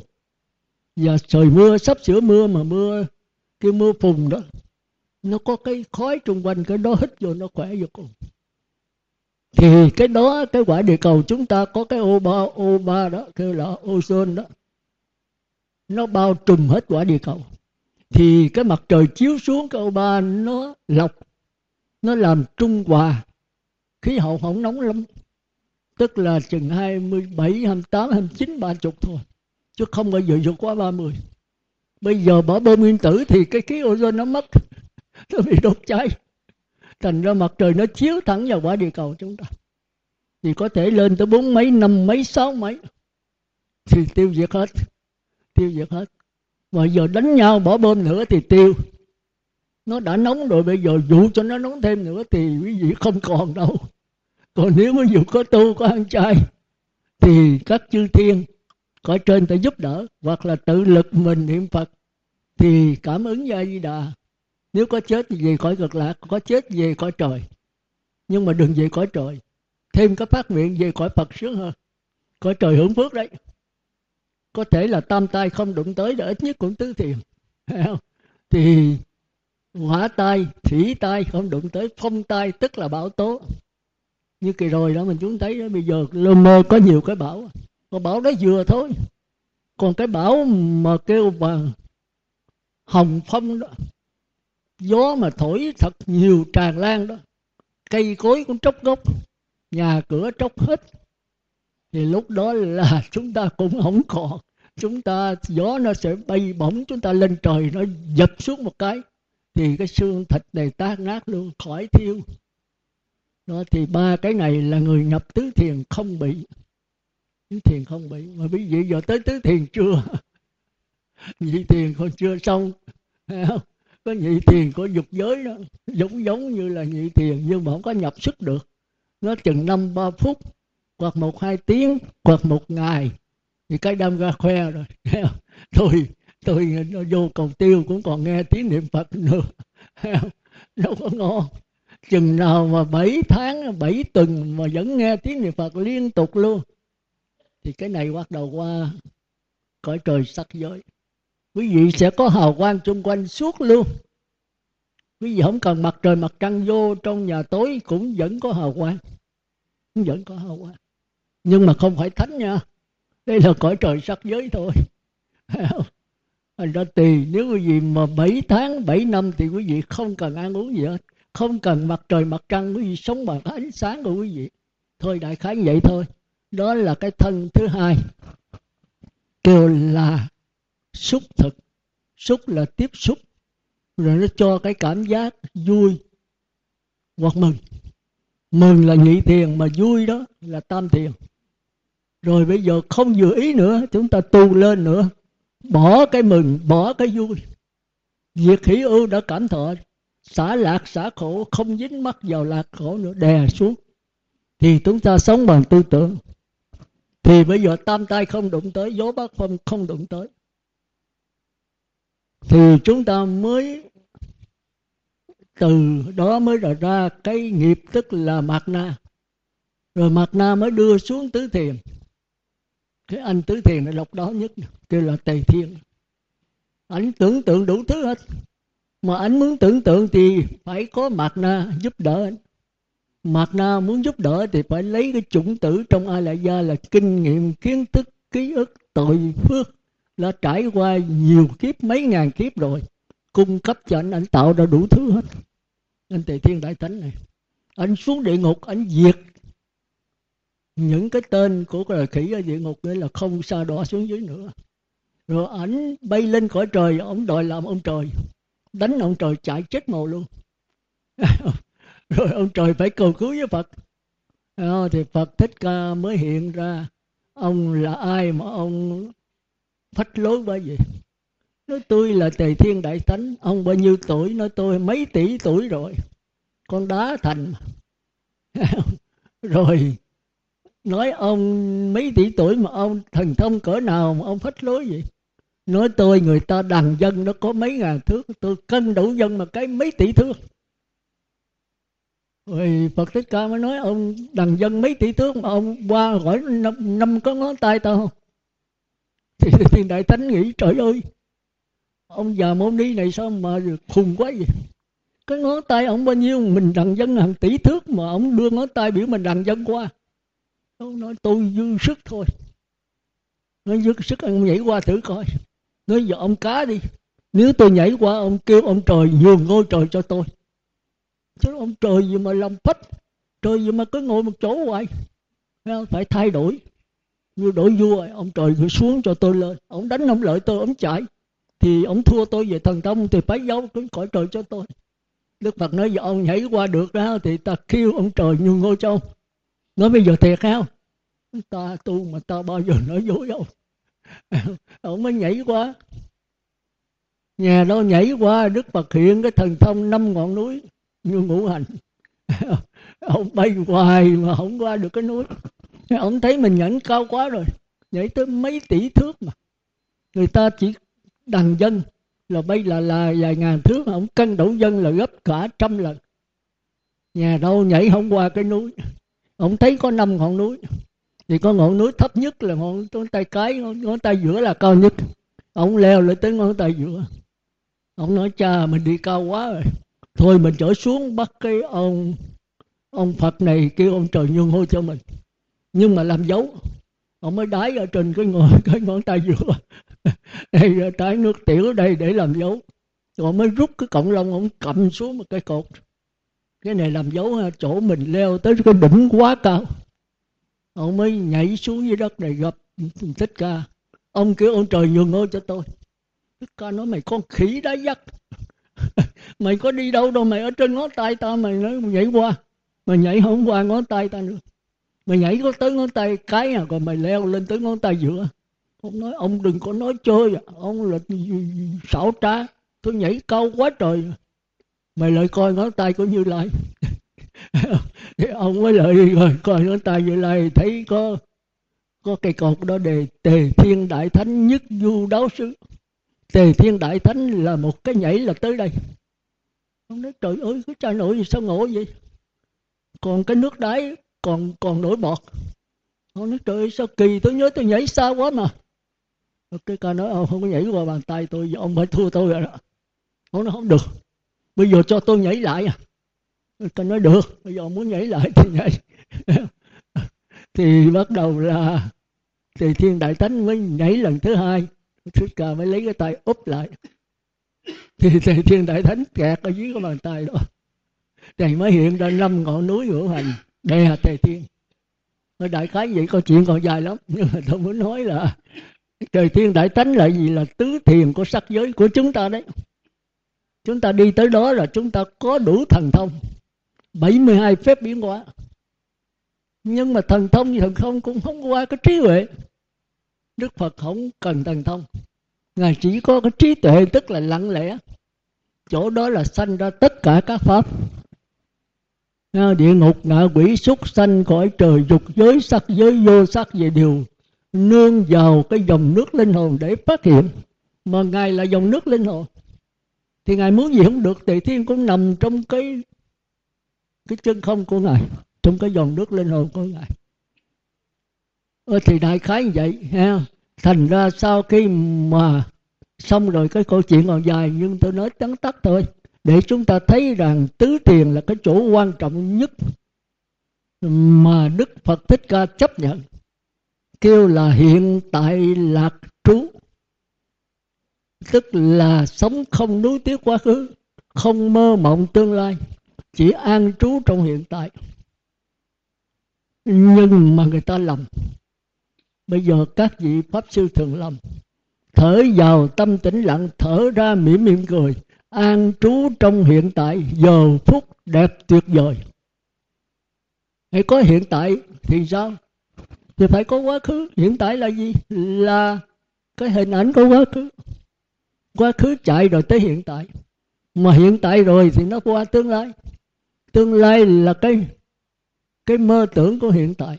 Và trời mưa sắp sửa mưa mà mưa cái mưa phùn đó, nó có cái khói xung quanh cái đó hít vô nó khỏe vô cùng. Thì cái đó cái quả địa cầu chúng ta có cái ô ba, ô ba đó kêu là ozone đó, nó bao trùm hết quả địa cầu. Thì cái mặt trời chiếu xuống cái ô ba nó lọc, nó làm trung hòa, khí hậu không nóng lắm. Tức là chừng hai mươi bảy, hai mươi tám, hai mươi chín, ba mươi thôi, chứ không bao giờ vượt quá ba mươi. Bây giờ bỏ bơm nguyên tử thì cái khí ozone nó mất, nó bị đốt cháy. Thành ra mặt trời nó chiếu thẳng vào quả địa cầu chúng ta, thì có thể lên tới bốn mấy, năm mấy, sáu mấy, thì tiêu diệt hết. Tiêu diệt hết. Mà giờ đánh nhau bỏ bơm nữa thì tiêu. Nó đã nóng rồi, bây giờ dụ cho nó nóng thêm nữa thì quý vị không còn đâu. Còn nếu ví dụ có tu, có ăn chay, thì các chư thiên cõi trên ta giúp đỡ, hoặc là tự lực mình niệm Phật thì cảm ứng với A Di Đà. Nếu có chết thì về cõi Cực Lạc, có chết về cõi trời. Nhưng mà đừng về cõi trời, thêm cái phát nguyện về cõi Phật sướng hơn. Cõi trời hưởng phước đấy, có thể là tam tai không đụng tới, để ít nhất cũng tứ thiền. Thì hỏa tai, thủy tai không đụng tới, phong tai tức là bão tố. Như kỳ rồi đó mình chúng thấy đó, bây giờ lơ mơ có nhiều cái bão. Còn bão đó vừa thôi, còn cái bão mà kêu bằng hồng phong đó, gió mà thổi thật nhiều tràn lan đó, cây cối cũng tróc gốc, nhà cửa tróc hết. Thì lúc đó là chúng ta cũng không còn. Chúng ta gió nó sẽ bay bổng chúng ta lên trời, nó dập xuống một cái thì cái xương thịt này tan nát luôn, khỏi thiêu đó. Thì ba cái này là người nhập tứ thiền không bị. Tứ thiền không bị. Mà quý vị giờ tới tứ thiền chưa? Nhị thiền còn chưa xong. Có nhị thiền có dục giới đó, giống giống như là nhị thiền nhưng mà không có nhập sức được. Nó chừng năm ba phút, hoặc một hai tiếng, hoặc một ngày, thì cái đâm ra khoe rồi. Tôi tôi vô cầu tiêu cũng còn nghe tiếng niệm Phật nữa, đâu có ngon. Chừng nào mà bảy tháng bảy tuần mà vẫn nghe tiếng niệm Phật liên tục luôn, thì cái này bắt đầu qua cõi trời sắc giới. Quý vị sẽ có hào quang xung quanh suốt luôn. Quý vị không cần mặt trời mặt trăng vô, trong nhà tối cũng vẫn có hào quang, cũng vẫn có hào quang. Nhưng mà không phải thánh nha, đây là cõi trời sắc giới thôi. Thành ra tùy, nếu quý vị mà bảy tháng bảy năm thì quý vị không cần ăn uống gì hết, không cần mặt trời mặt trăng, quý vị sống bằng ánh sáng của quý vị thôi. Đại khái vậy thôi. Đó là cái thân thứ hai, kêu là xúc thực. Xúc là tiếp xúc, rồi nó cho cái cảm giác vui hoặc mừng. Mừng là nhị thiền, mà vui đó là tam thiền. Rồi bây giờ không vừa ý nữa, chúng ta tu lên nữa, bỏ cái mừng, bỏ cái vui. Việc hỷ ưu đã cảm thọ, xả lạc xả khổ, không dính mắc vào lạc khổ nữa, đè xuống. Thì chúng ta sống bằng tư tưởng. Thì bây giờ tam tai không đụng tới, gió bát phong không đụng tới, thì chúng ta mới, từ đó mới ra cái nghiệp tức là mạt na. Rồi mạt na mới đưa xuống tứ thiền. Cái anh tứ thiền là độc đáo nhất, kêu là Tề Thiên. Ảnh tưởng tượng đủ thứ hết, mà ảnh muốn tưởng tượng thì phải có mạt na giúp đỡ anh. Mạt na muốn giúp đỡ thì phải lấy cái chủng tử trong A Lại Gia là kinh nghiệm, kiến thức, ký ức, tội phước đã trải qua nhiều kiếp, mấy ngàn kiếp rồi, cung cấp cho anh, anh tạo ra đủ thứ hết. Anh Tề Thiên Đại Thánh này, anh xuống địa ngục, anh diệt những cái tên của cái khỉ ở địa ngục, đấy là không sa đọa xuống dưới nữa. Rồi ảnh bay lên khỏi trời, ông đòi làm ông trời, đánh ông trời chạy chết mồ luôn. Rồi ông trời phải cầu cứu với Phật. À, thì Phật Thích Ca mới hiện ra ông là ai mà ông phách lối bởi vậy. Nói tôi là Tề Thiên Đại Thánh. Ông bao nhiêu tuổi? Nói tôi mấy tỷ tuổi rồi, con đá thành. Rồi nói ông mấy tỷ tuổi mà ông thần thông cỡ nào mà ông phách lối vậy? Nói tôi người ta đàn dân nó có mấy ngàn thước, tôi cân đủ dân mà cái mấy tỷ thước. Rồi Phật Thích Ca mới nói ông đàn dân mấy tỷ thước mà ông qua khỏi năm, năm có ngón tay tao không? Thì Thiên Đại Thánh nghĩ trời ơi, ông già môn ni này sao mà khùng quá vậy? Cái ngón tay ông bao nhiêu, mình đàn dân hàng tỷ thước mà ông đưa ngón tay biểu mình đàn dân qua. Ông nói tôi dư sức thôi. Nói dư sức ông nhảy qua thử coi. Nói giờ ông cá đi, nếu tôi nhảy qua ông kêu ông trời nhường ngôi trời cho tôi. Chứ ông trời gì mà lòng phách, trời gì mà cứ ngồi một chỗ hoài. Phải thay đổi. Như đổi vua, ông trời cứ xuống cho tôi lên. Ông đánh ông lợi tôi, ông chạy. Thì ông thua tôi về thần thông thì phải giấu cái cõi trời cho tôi. Đức Phật nói giờ ông nhảy qua được đó thì ta kêu ông trời nhường ngôi cho ông. Nói bây giờ thiệt không? Ta tu mà ta bao giờ nói dối đâu. Ông mới nhảy qua. Nhà đâu nhảy qua, Đức Phật hiện cái thần thông năm ngọn núi như ngũ hành. Ông bay hoài mà không qua được cái núi. Ông thấy mình nhảy cao quá rồi, nhảy tới mấy tỷ thước mà. Người ta chỉ đàn dân là bay là, là vài ngàn thước, ông cân đổ dân là gấp cả trăm lần. Nhà đâu nhảy không qua cái núi. Ông thấy có năm ngọn núi, thì có ngọn núi thấp nhất là ngọn, ngón tay cái, ngón, ngón tay giữa là cao nhất. Ông leo lại tới ngón tay giữa. Ông nói cha mình đi cao quá rồi, thôi mình trở xuống bắt cái ông ông Phật này kêu ông trời nhường ngôi cho mình. Nhưng mà làm dấu, ông mới đái ở trên cái ngón, cái ngón tay giữa. Đây trái nước tiểu ở đây để làm dấu. Rồi mới rút cái cọng lông, ông cầm xuống một cái cột. Cái này làm dấu chỗ mình leo tới cái đỉnh quá cao. Ông mới nhảy xuống dưới đất này gặp Thích Ca. Ông kêu ông trời nhường ngôi cho tôi. Thích Ca nói mày con khỉ đá dắt. Mày có đi đâu đâu, mày ở trên ngón tay ta mày nói nhảy qua. Mày nhảy không qua ngón tay ta nữa. Mày nhảy có tới ngón tay cái à, còn mày leo lên tới ngón tay giữa. Ông nói ông đừng có nói chơi, ông là xảo trá. Tôi nhảy cao quá trời. Mày lại coi ngón tay của Như Lai. Thì ông mới lại rồi coi ngón tay Như Lai, thấy có có cây cột đó đề Tề Thiên Đại Thánh nhất du đáo sứ. Tề Thiên Đại Thánh là một cái nhảy là tới đây. Ông nói trời ơi cái cha nội gì sao ngộ vậy? Còn cái nước đáy còn còn nổi bọt. Ông nói trời ơi sao kỳ, tôi nhớ tôi nhảy xa quá mà. Cái ca nói ông không có nhảy qua bàn tay tôi, ông phải thua tôi rồi đó. Ông nói không được, bây giờ cho tôi nhảy lại. Tôi nói được, bây giờ muốn nhảy lại thì nhảy. Thì bắt đầu là Tề Thiên Đại Thánh mới nhảy lần thứ hai. Thích Ca mới lấy cái tay úp lại. Thì Tề Thiên Đại Thánh kẹt ở dưới cái bàn tay đó. Thì mới hiện ra năm ngọn núi ngũ hành đè Tề Thiên. Nói đại khái vậy, câu chuyện còn dài lắm. Nhưng mà tôi muốn nói là Tề Thiên Đại Thánh là gì? Là tứ thiền của sắc giới của chúng ta đấy. Chúng ta đi tới đó là chúng ta có đủ thần thông, bảy mươi hai phép biến hóa. Nhưng mà thần thông như thần thông cũng không qua cái trí huệ. Đức Phật không cần thần thông. Ngài chỉ có cái trí tuệ, tức là lặng lẽ. Chỗ đó là sanh ra tất cả các pháp. Địa ngục, ngạ quỷ, súc sanh, cõi trời, dục giới, sắc giới, vô sắc về điều nương vào cái dòng nước linh hồn để phát hiện. Mà Ngài là dòng nước linh hồn. Thì Ngài muốn gì không được, Tề Thiên cũng nằm trong cái cái chân không của Ngài, trong cái dòng nước linh hồn của Ngài. Ờ, thì đại khái như vậy ha. Thành ra sau khi mà xong rồi, cái câu chuyện còn dài nhưng tôi nói tắn tắt thôi, để chúng ta thấy rằng tứ thiền là cái chỗ quan trọng nhất mà Đức Phật Thích Ca chấp nhận, kêu là hiện tại lạc trú. Tức là sống không nuối tiếc quá khứ, không mơ mộng tương lai, chỉ an trú trong hiện tại. Nhưng mà người ta lầm. Bây giờ các vị Pháp Sư thường lầm. thở vào tâm tĩnh lặng, thở ra mỉm mỉm cười, an trú trong hiện tại, giờ phút đẹp tuyệt vời. Hãy có hiện tại thì sao? Thì phải có quá khứ. Hiện tại là gì? Là cái hình ảnh của quá khứ. Quá khứ chạy rồi tới hiện tại, mà hiện tại rồi thì nó qua tương lai. Tương lai là cái cái mơ tưởng của hiện tại.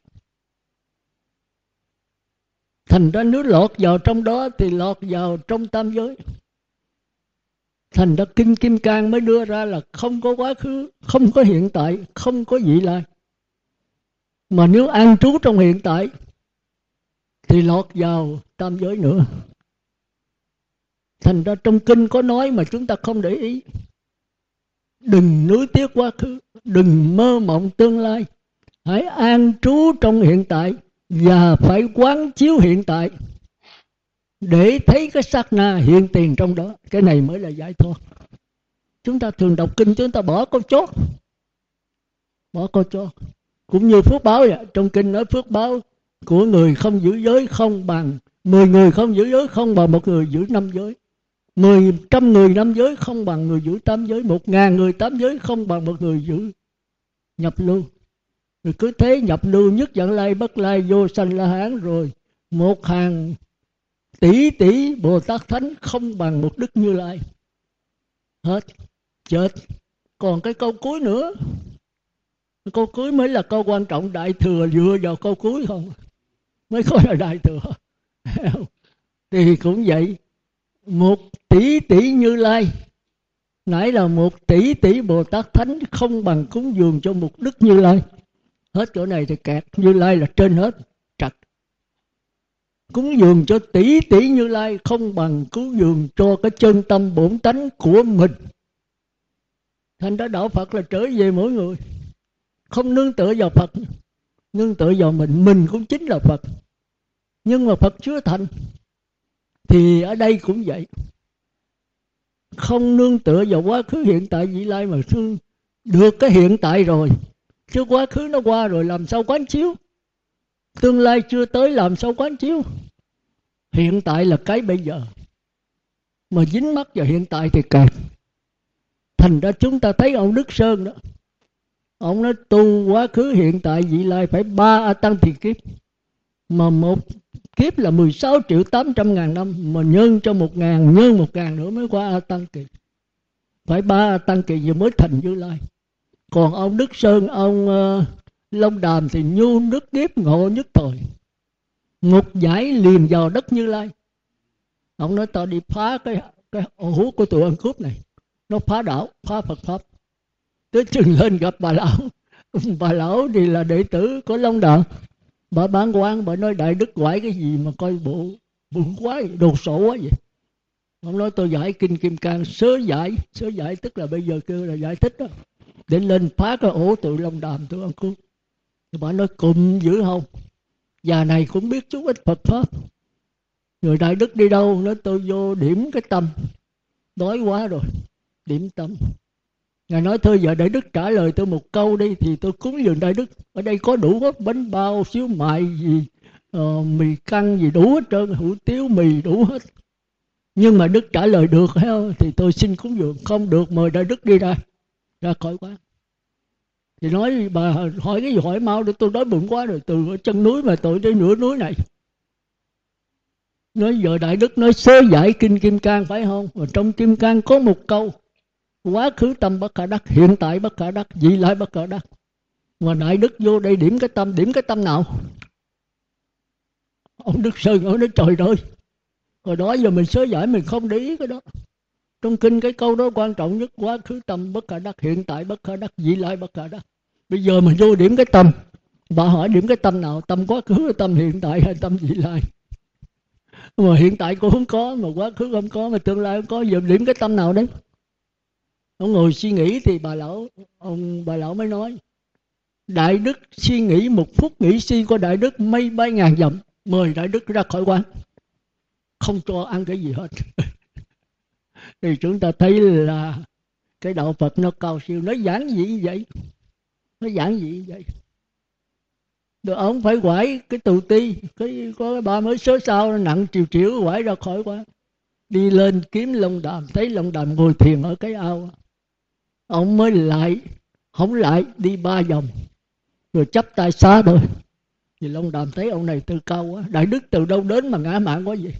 Thành ra nếu lọt vào trong đó thì lọt vào trong tam giới. Thành ra Kinh Kim Cang mới đưa ra là không có quá khứ, không có hiện tại, không có vị lai. Mà nếu an trú trong hiện tại thì lọt vào tam giới nữa. Thành ra trong kinh có nói mà chúng ta không để ý. Đừng nuối tiếc quá khứ, đừng mơ mộng tương lai. Hãy an trú trong hiện tại và phải quán chiếu hiện tại để thấy cái sát na hiện tiền trong đó. Cái này mới là giải thoát. Chúng ta thường đọc kinh, chúng ta bỏ câu chốt. Bỏ câu chốt. Cũng như phước báo vậy. Trong kinh nói phước báo của người không giữ giới không bằng mười người không giữ giới không bằng một người giữ năm giới. Mười trăm người năm giới không bằng người giữ tám giới. Một ngàn người tám giới không bằng một người giữ nhập lưu. Rồi cứ thế nhập lưu nhất vãng lai bất lai vô sanh la hán. Rồi một hàng tỷ tỷ Bồ Tát Thánh không bằng một Đức Như Lai. Hết. Chết. Còn cái câu cuối nữa. Câu cuối mới là câu quan trọng. Đại thừa dựa vào câu cuối không mới có là đại thừa. Thì cũng vậy. Một tỷ tỷ Như Lai, nãy là một tỷ tỷ Bồ Tát Thánh không bằng cúng dường cho một Đức Như Lai. Hết chỗ này thì kẹt. Như Lai là trên hết. Trật. Cúng dường cho tỷ tỷ Như Lai không bằng cúng dường cho cái chân tâm bổn tánh của mình. Thành ra đạo Phật là trở về mỗi người, không nương tựa vào Phật, nương tựa vào mình. Mình cũng chính là Phật, nhưng mà Phật chưa thành. Thì ở đây cũng vậy, không nương tựa vào quá khứ hiện tại vị lai mà thương được cái hiện tại rồi. Chứ quá khứ nó qua rồi làm sao quán chiếu? Tương lai chưa tới làm sao quán chiếu? Hiện tại là cái bây giờ, mà dính mắc vào hiện tại thì càng. Thành ra chúng ta thấy ông Đức Sơn đó, ông nói tu quá khứ hiện tại vị lai phải ba a tăng thiền kiếp, mà một kiếp là mười sáu triệu tám trăm ngàn năm, mà nhân cho một ngàn, nhân một ngàn nữa mới qua a tăng kỳ. Phải ba a tăng kỳ vừa mới thành Như Lai. Còn ông Đức Sơn, ông uh, Long Đàm thì nhu nước kiếp ngộ nhất thời, ngục giải liền vào đất Như Lai. Ông nói tao đi phá cái cái ổ của tụi ăn cướp này, nó phá đạo, phá Phật pháp. Tới chừng lên gặp bà lão, bà lão thì là đệ tử của Long Đàm. Bà bán quan, bà nói đại đức quải cái gì mà coi bộ buồn quá, đồ sổ quá vậy. Ông nói tôi giải Kinh Kim Cang sớ giải. Sớ giải tức là bây giờ kêu là giải thích đó, để lên phá cái ổ tụi Long Đàm tụi ông cứu. Bà nói cụm dữ không, già này cũng biết chút ít Phật pháp. Người đại đức đi đâu? Nói tôi vô điểm cái tâm, đói quá rồi, điểm tâm. Ngài nói thôi giờ đại đức trả lời tôi một câu đi, thì tôi cúng dường đại đức. Ở đây có đủ hết, bánh bao, xíu mại gì, uh, mì căng gì đủ hết trơn, hủ tiếu, mì đủ hết. Nhưng mà đức trả lời được thì tôi xin cúng dường, không được mời đại đức đi ra, ra khỏi quán. Thì nói bà hỏi cái gì hỏi mau để tôi đói bụng quá rồi, từ ở chân núi mà tôi tới nửa núi này. Nói giờ đại đức nói sơ giải Kinh Kim Cang phải không? Và trong Kim Cang có một câu: quá khứ tâm bất khả đắc, hiện tại bất khả đắc, vị lai bất khả đắc. Mà đại đức vô đây điểm cái tâm, điểm cái tâm nào? Ông Đức Sơn ông nói trời ơi, hồi đó giờ mình sớ giải mình không để ý cái đó. Trong kinh cái câu đó quan trọng nhất: quá khứ tâm bất khả đắc, hiện tại bất khả đắc, vị lai bất khả đắc. Bây giờ mình vô điểm cái tâm. Bà hỏi điểm cái tâm nào? Tâm quá khứ, tâm hiện tại hay tâm vị lai? Mà hiện tại cũng không có, mà quá khứ không có, mà tương lai không có, giờ điểm cái tâm nào đấy? Ông ngồi suy nghĩ thì bà lão ông bà lão mới nói: đại đức suy nghĩ một phút nghĩ suy của đại đức mây bay ngàn dặm, mời đại đức ra khỏi quán, không cho ăn cái gì hết. Thì chúng ta thấy là cái đạo Phật nó cao siêu, nó giản dị như vậy, nó giản dị như vậy. Rồi ông phải quải cái tù ti, cái có cái ba mới số sao nặng triệu triệu quải ra khỏi quán. đi lên kiếm Long Đàm, thấy Long Đàm ngồi thiền ở cái ao, ông mới lại, không lại đi ba vòng rồi chắp tay xá thôi. Vì Long Đàm thấy ông này tư cao quá, đại đức từ đâu đến mà ngã mạn quá vậy.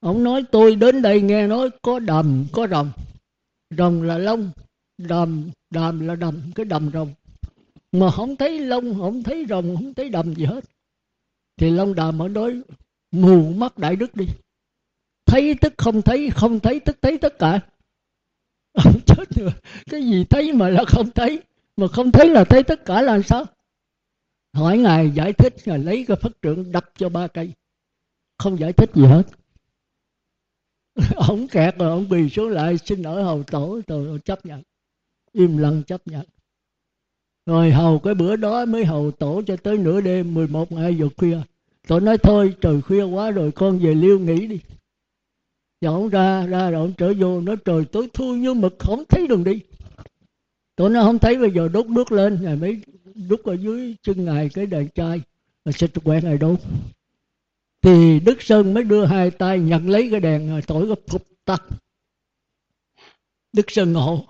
Ông nói tôi đến đây nghe nói có đầm có rồng, rồng là long, đầm đầm là đầm, cái đầm rồng, mà không thấy long, không thấy rồng, không thấy đầm gì hết. Thì Long Đàm ở đó mù mắt đại đức đi, thấy tức không thấy, không thấy tức thấy tất cả. Ông chết rồi, cái gì thấy mà là không thấy, mà không thấy là thấy tất cả là sao? Hỏi ngài giải thích, ngài lấy cái Phật trượng đập cho ba cây, không giải thích gì hết. Ông kẹt rồi, ông bì xuống lại xin ở hầu tổ, rồi chấp nhận, im lặng chấp nhận. Rồi hầu cái bữa đó mới hầu tổ cho tới nửa đêm, mười một ngày giờ khuya. Tổ nói thôi trời khuya quá rồi, con về liêu nghỉ đi. Rồi ông ra, ra rồi ông trở vô, nói trời tối thui như mực, không thấy đường đi. Tổ nói không thấy, bây giờ đốt nước lên. Ngài mới đốt ở dưới chân ngài cái đèn chai, rồi xịt quẹt ngài đốt. Thì Đức Sơn mới đưa hai tay nhận lấy cái đèn, rồi thổi gấp cục tắt. Đức Sơn ngộ,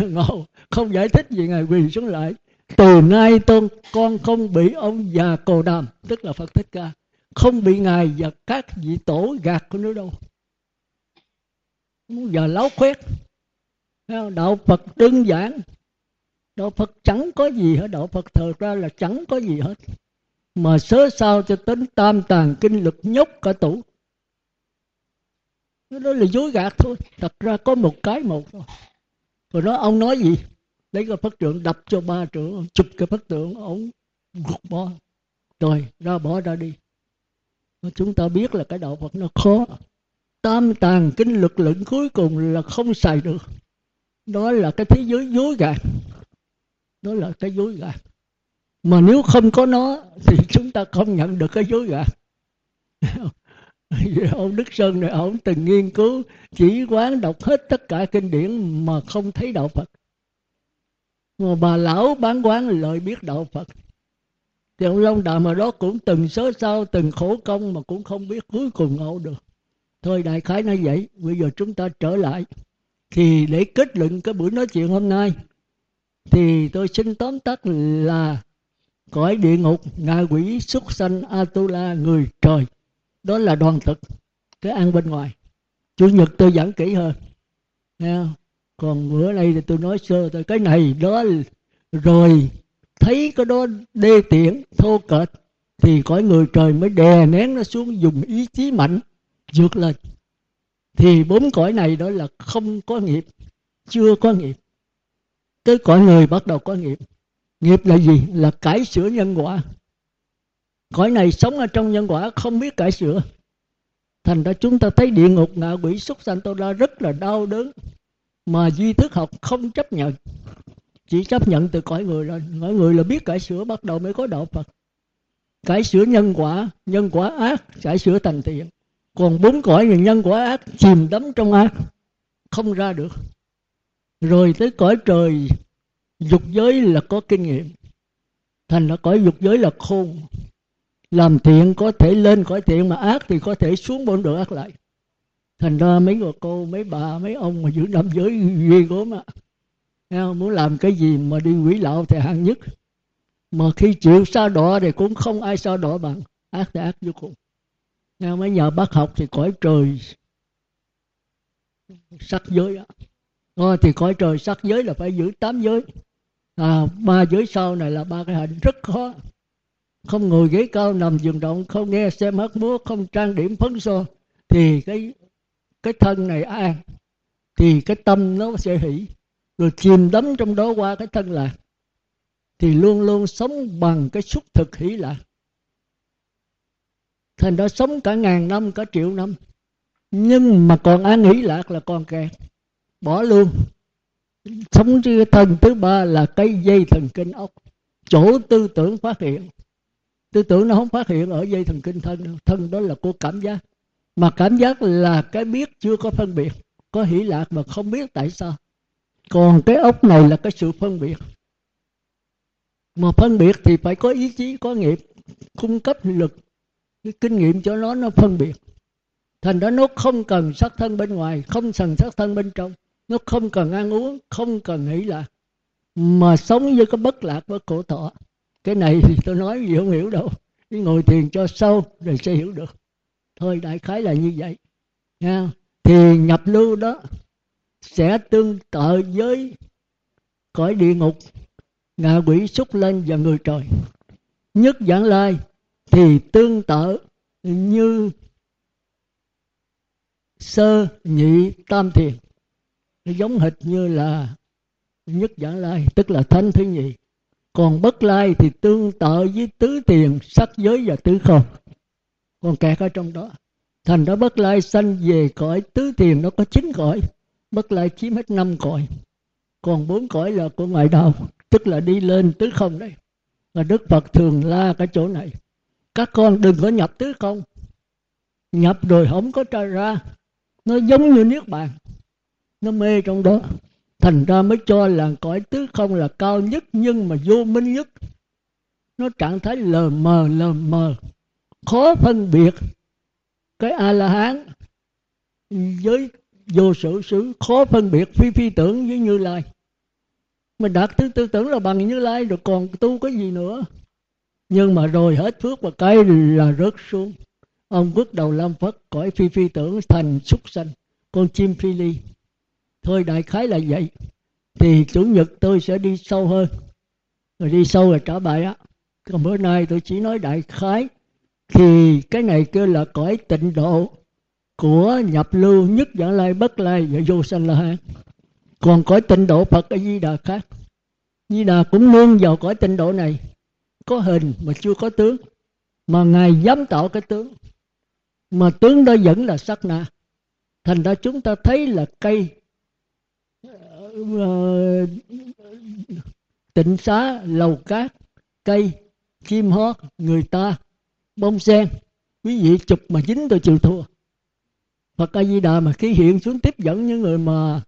ngộ, không giải thích gì, ngài quỳ xuống lại. Từ nay tôn con không bị ông già Cồ Đàm, tức là Phật Thích Ca, không bị ngài và các vị tổ gạt của nó đâu. Giờ láo khoét, đạo Phật đơn giản, đạo Phật chẳng có gì hết, đạo Phật thờ ra là chẳng có gì hết. Mà sớ sao cho tính tam tàng kinh lực nhốt cả tủ. Nó là dối gạt thôi, thật ra có một cái một thôi. Rồi đó ông nói gì? Lấy cái Phật trượng đập cho ba trưởng, chụp cái Phật trượng, ông gục bỏ, rồi ra bỏ ra đi. Chúng ta biết là cái đạo Phật nó khó. Tam tàng kinh lực lượng cuối cùng là không xài được. Đó là cái thế giới dối gạt. Đó là cái dối gạt. Mà nếu không có nó thì chúng ta không nhận được cái dối gạt. Ông Đức Sơn này, ông từng nghiên cứu, chỉ quán, đọc hết tất cả kinh điển mà không thấy đạo Phật. Mà bà lão bán quán lợi biết đạo Phật. Thì ông Long Đàm ở đó cũng từng sớ sao, từng khổ công mà cũng không biết, cuối cùng ngộ được. Thôi đại khái nói vậy, bây giờ chúng ta trở lại. Thì để kết luận cái buổi nói chuyện hôm nay, thì tôi xin tóm tắt là cõi địa ngục, ngạ quỷ, súc sanh, Atula, người trời. Đó là đoàn thực, cái ăn bên ngoài. Chủ nhật tôi giảng kỹ hơn. Còn bữa nay thì tôi nói sơ thôi. Cái này đó rồi thấy cái đó đê tiện, thô kệch, thì cõi người trời mới đè nén nó xuống, dùng ý chí mạnh vượt lên. Thì bốn cõi này đó là không có nghiệp, chưa có nghiệp. Tới cõi người bắt đầu có nghiệp. Nghiệp là gì? Là cải sửa nhân quả. Cõi này sống ở trong nhân quả, không biết cải sửa. Thành ra chúng ta thấy địa ngục, ngạ quỷ, súc sanh, tôi ra rất là đau đớn. Mà duy thức học không chấp nhận, chỉ chấp nhận từ cõi người lên. Cõi người là biết cải sửa, bắt đầu mới có đạo Phật. Cải sửa nhân quả, nhân quả ác, cải sửa thành thiện. Còn bốn cõi là nhân quả ác, chìm đắm trong ác, không ra được. Rồi tới cõi trời dục giới là có kinh nghiệm. Thành ra cõi dục giới là khôn. Làm thiện có thể lên cõi thiện, mà ác thì có thể xuống bốn đường ác lại. Thành ra mấy người cô, mấy bà, mấy ông mà giữ năm giới ghê gớm á. Muốn làm cái gì mà đi quỷ lạo thì hạng nhất. Mà khi chịu sa đọa thì cũng không ai sa đọa bằng. Ác thì ác vô cùng. Mấy nhà bác học thì cõi trời sắc giới á. À, thì cõi trời sắc giới là phải giữ tám giới. À, ba giới sau này là ba cái hạnh rất khó. Không ngồi ghế cao, nằm giường rộng, không nghe xem hát múa, không trang điểm phấn son, thì cái cái thân này an, thì cái tâm nó sẽ hỷ, rồi chìm đắm trong đó qua cái thân lạc, thì luôn luôn sống bằng cái xúc thực hỷ lạc. Thành đó sống cả ngàn năm, cả triệu năm, nhưng mà còn an hỷ lạc là còn kẹt, bỏ luôn. Sống cái thân thứ ba là cái dây thần kinh ốc, chỗ tư tưởng phát hiện. Tư tưởng nó không phát hiện ở dây thần kinh thân. Thân đó là của cảm giác. Mà cảm giác là cái biết chưa có phân biệt, có hỷ lạc mà không biết tại sao. Còn cái ốc này là cái sự phân biệt. Mà phân biệt thì phải có ý chí, có nghiệp, cung cấp lực, cái kinh nghiệm cho nó nó phân biệt. Thành đó nó không cần sắc thân bên ngoài, không cần sắc thân bên trong, nó không cần ăn uống, không cần hỷ lạc, mà sống với cái bất lạc với khổ thọ. Cái này thì tôi nói gì không hiểu đâu, đi ngồi thiền cho sâu rồi sẽ hiểu được. Thôi đại khái là như vậy nha. Thì nhập lưu đó sẽ tương tự với cõi địa ngục, ngạ quỷ, súc lên và người trời. Nhất vãng lai thì tương tự như sơ nhị tam thiền, giống hệt như là nhất vãng lai, tức là thánh thứ nhì. Còn bất lai thì tương tự với tứ thiền, sắc giới và tứ không, còn kẹt ở trong đó. Thành đó bất lai sanh về cõi tứ thiền, nó có chín cõi, bất lai chiếm hết năm cõi, còn bốn cõi là của ngoại đạo, tức là đi lên tứ không đấy. Và Đức Phật thường la cái chỗ này: các con đừng có nhập tứ không, nhập rồi không có trở ra, nó giống như niết bàn, nó mê trong đó. Thành ra mới cho là cõi tứ không là cao nhất nhưng mà vô minh nhất, nó trạng thái lờ mờ lờ mờ, khó phân biệt cái A-la-hán với vô sở xứ, khó phân biệt phi phi tưởng với Như Lai. Mình đạt thứ tư tưởng là bằng Như Lai rồi còn tu có gì nữa. Nhưng mà rồi hết phước và cái là rớt xuống, ông bước đầu Lam Phất, cõi phi phi tưởng, thành súc sanh, con chim phi ly. Thôi đại khái là vậy. Thì chủ nhật tôi sẽ đi sâu hơn, rồi đi sâu là trả bài á. Còn bữa nay tôi chỉ nói đại khái. Thì cái này kêu là cõi tịnh độ của nhập lưu, nhất vãng lai, bất lai và vô sanh la hán. Còn cõi tịnh độ Phật ở Di Đà khác. Di Đà cũng nương vào cõi tịnh độ này, có hình mà chưa có tướng, mà Ngài dám tạo cái tướng, mà tướng đó vẫn là sát na. Thành ra chúng ta thấy là cây uh, tịnh xá, lầu cát, cây, chim hót, người ta, bông sen. Quý vị chụp mà dính tôi chịu thua. Phật A Di Đà mà khí hiện xuống tiếp dẫn những người mà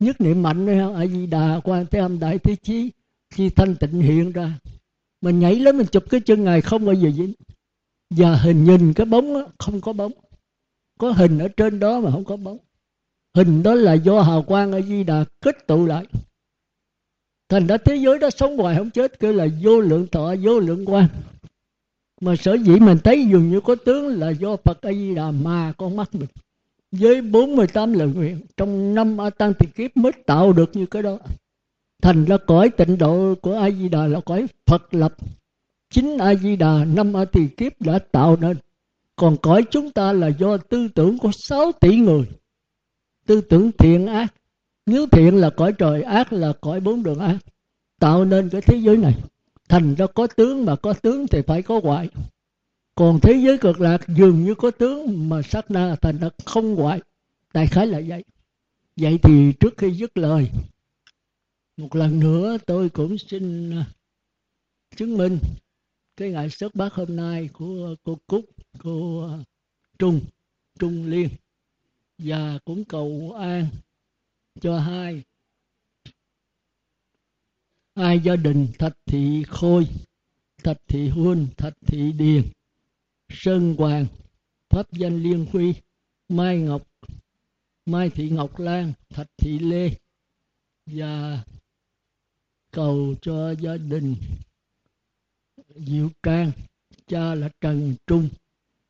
nhất niệm mạnh đấy không? A Di Đà, Quán Thế Âm, Đại Thế Chí, khi thanh tịnh hiện ra, mình nhảy lên mình chụp cái chân Ngài không bao giờ dính. Và hình nhìn cái bóng đó, không có bóng, có hình ở trên đó mà không có bóng. Hình đó là do hào quang A Di Đà kết tụ lại. Thành ra thế giới đó sống hoài không chết, kêu là vô lượng thọ, vô lượng quang. Mà sở dĩ mình thấy dường như có tướng là do Phật A Di Đà mà con mắt mình, với bốn mươi tám lời nguyện trong năm A Tăng Tỳ Kiếp mới tạo được như cái đó. Thành ra cõi tịnh độ của A Di Đà là cõi Phật lập, chính A Di Đà năm A Tỳ Kiếp đã tạo nên. Còn cõi chúng ta là do tư tưởng của sáu tỷ người, tư tưởng thiện ác. Nếu thiện là cõi trời, ác là cõi bốn đường ác, tạo nên cái thế giới này. Thành ra có tướng, mà có tướng thì phải có hoại. Còn thế giới cực lạc dường như có tướng mà sát na, thành ra không hoại. Đại khái là vậy. Vậy thì trước khi dứt lời, một lần nữa tôi cũng xin chứng minh cái ngày xuất bát hôm nay của cô Cúc, cô Trung, Trung Liên, và cũng cầu an cho hai hai gia đình Thạch Thị Khôi, Thạch Thị Huân, Thạch Thị Điền, Sơn Hoàng, pháp danh Liên Huy, Mai Ngọc, Mai Thị Ngọc Lan, Thạch Thị Lê, và cầu cho gia đình Diệu Cang, cha là Trần Trung,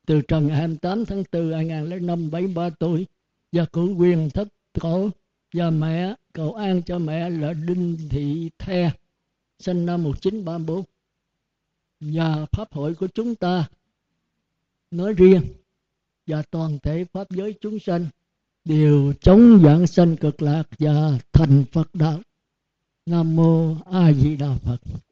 từ trần hai mươi tám tháng tư năm hai nghìn không trăm năm, bảy mươi ba tuổi, và cử quyền thất cổ, và mẹ, cầu an cho mẹ là Đinh Thị The, sinh năm một nghìn chín trăm ba mươi tư. Và pháp hội của chúng ta nói riêng và toàn thể pháp giới chúng sanh đều chống vãng sanh cực lạc và thành Phật đạo. Nam mô A Di Đà Phật.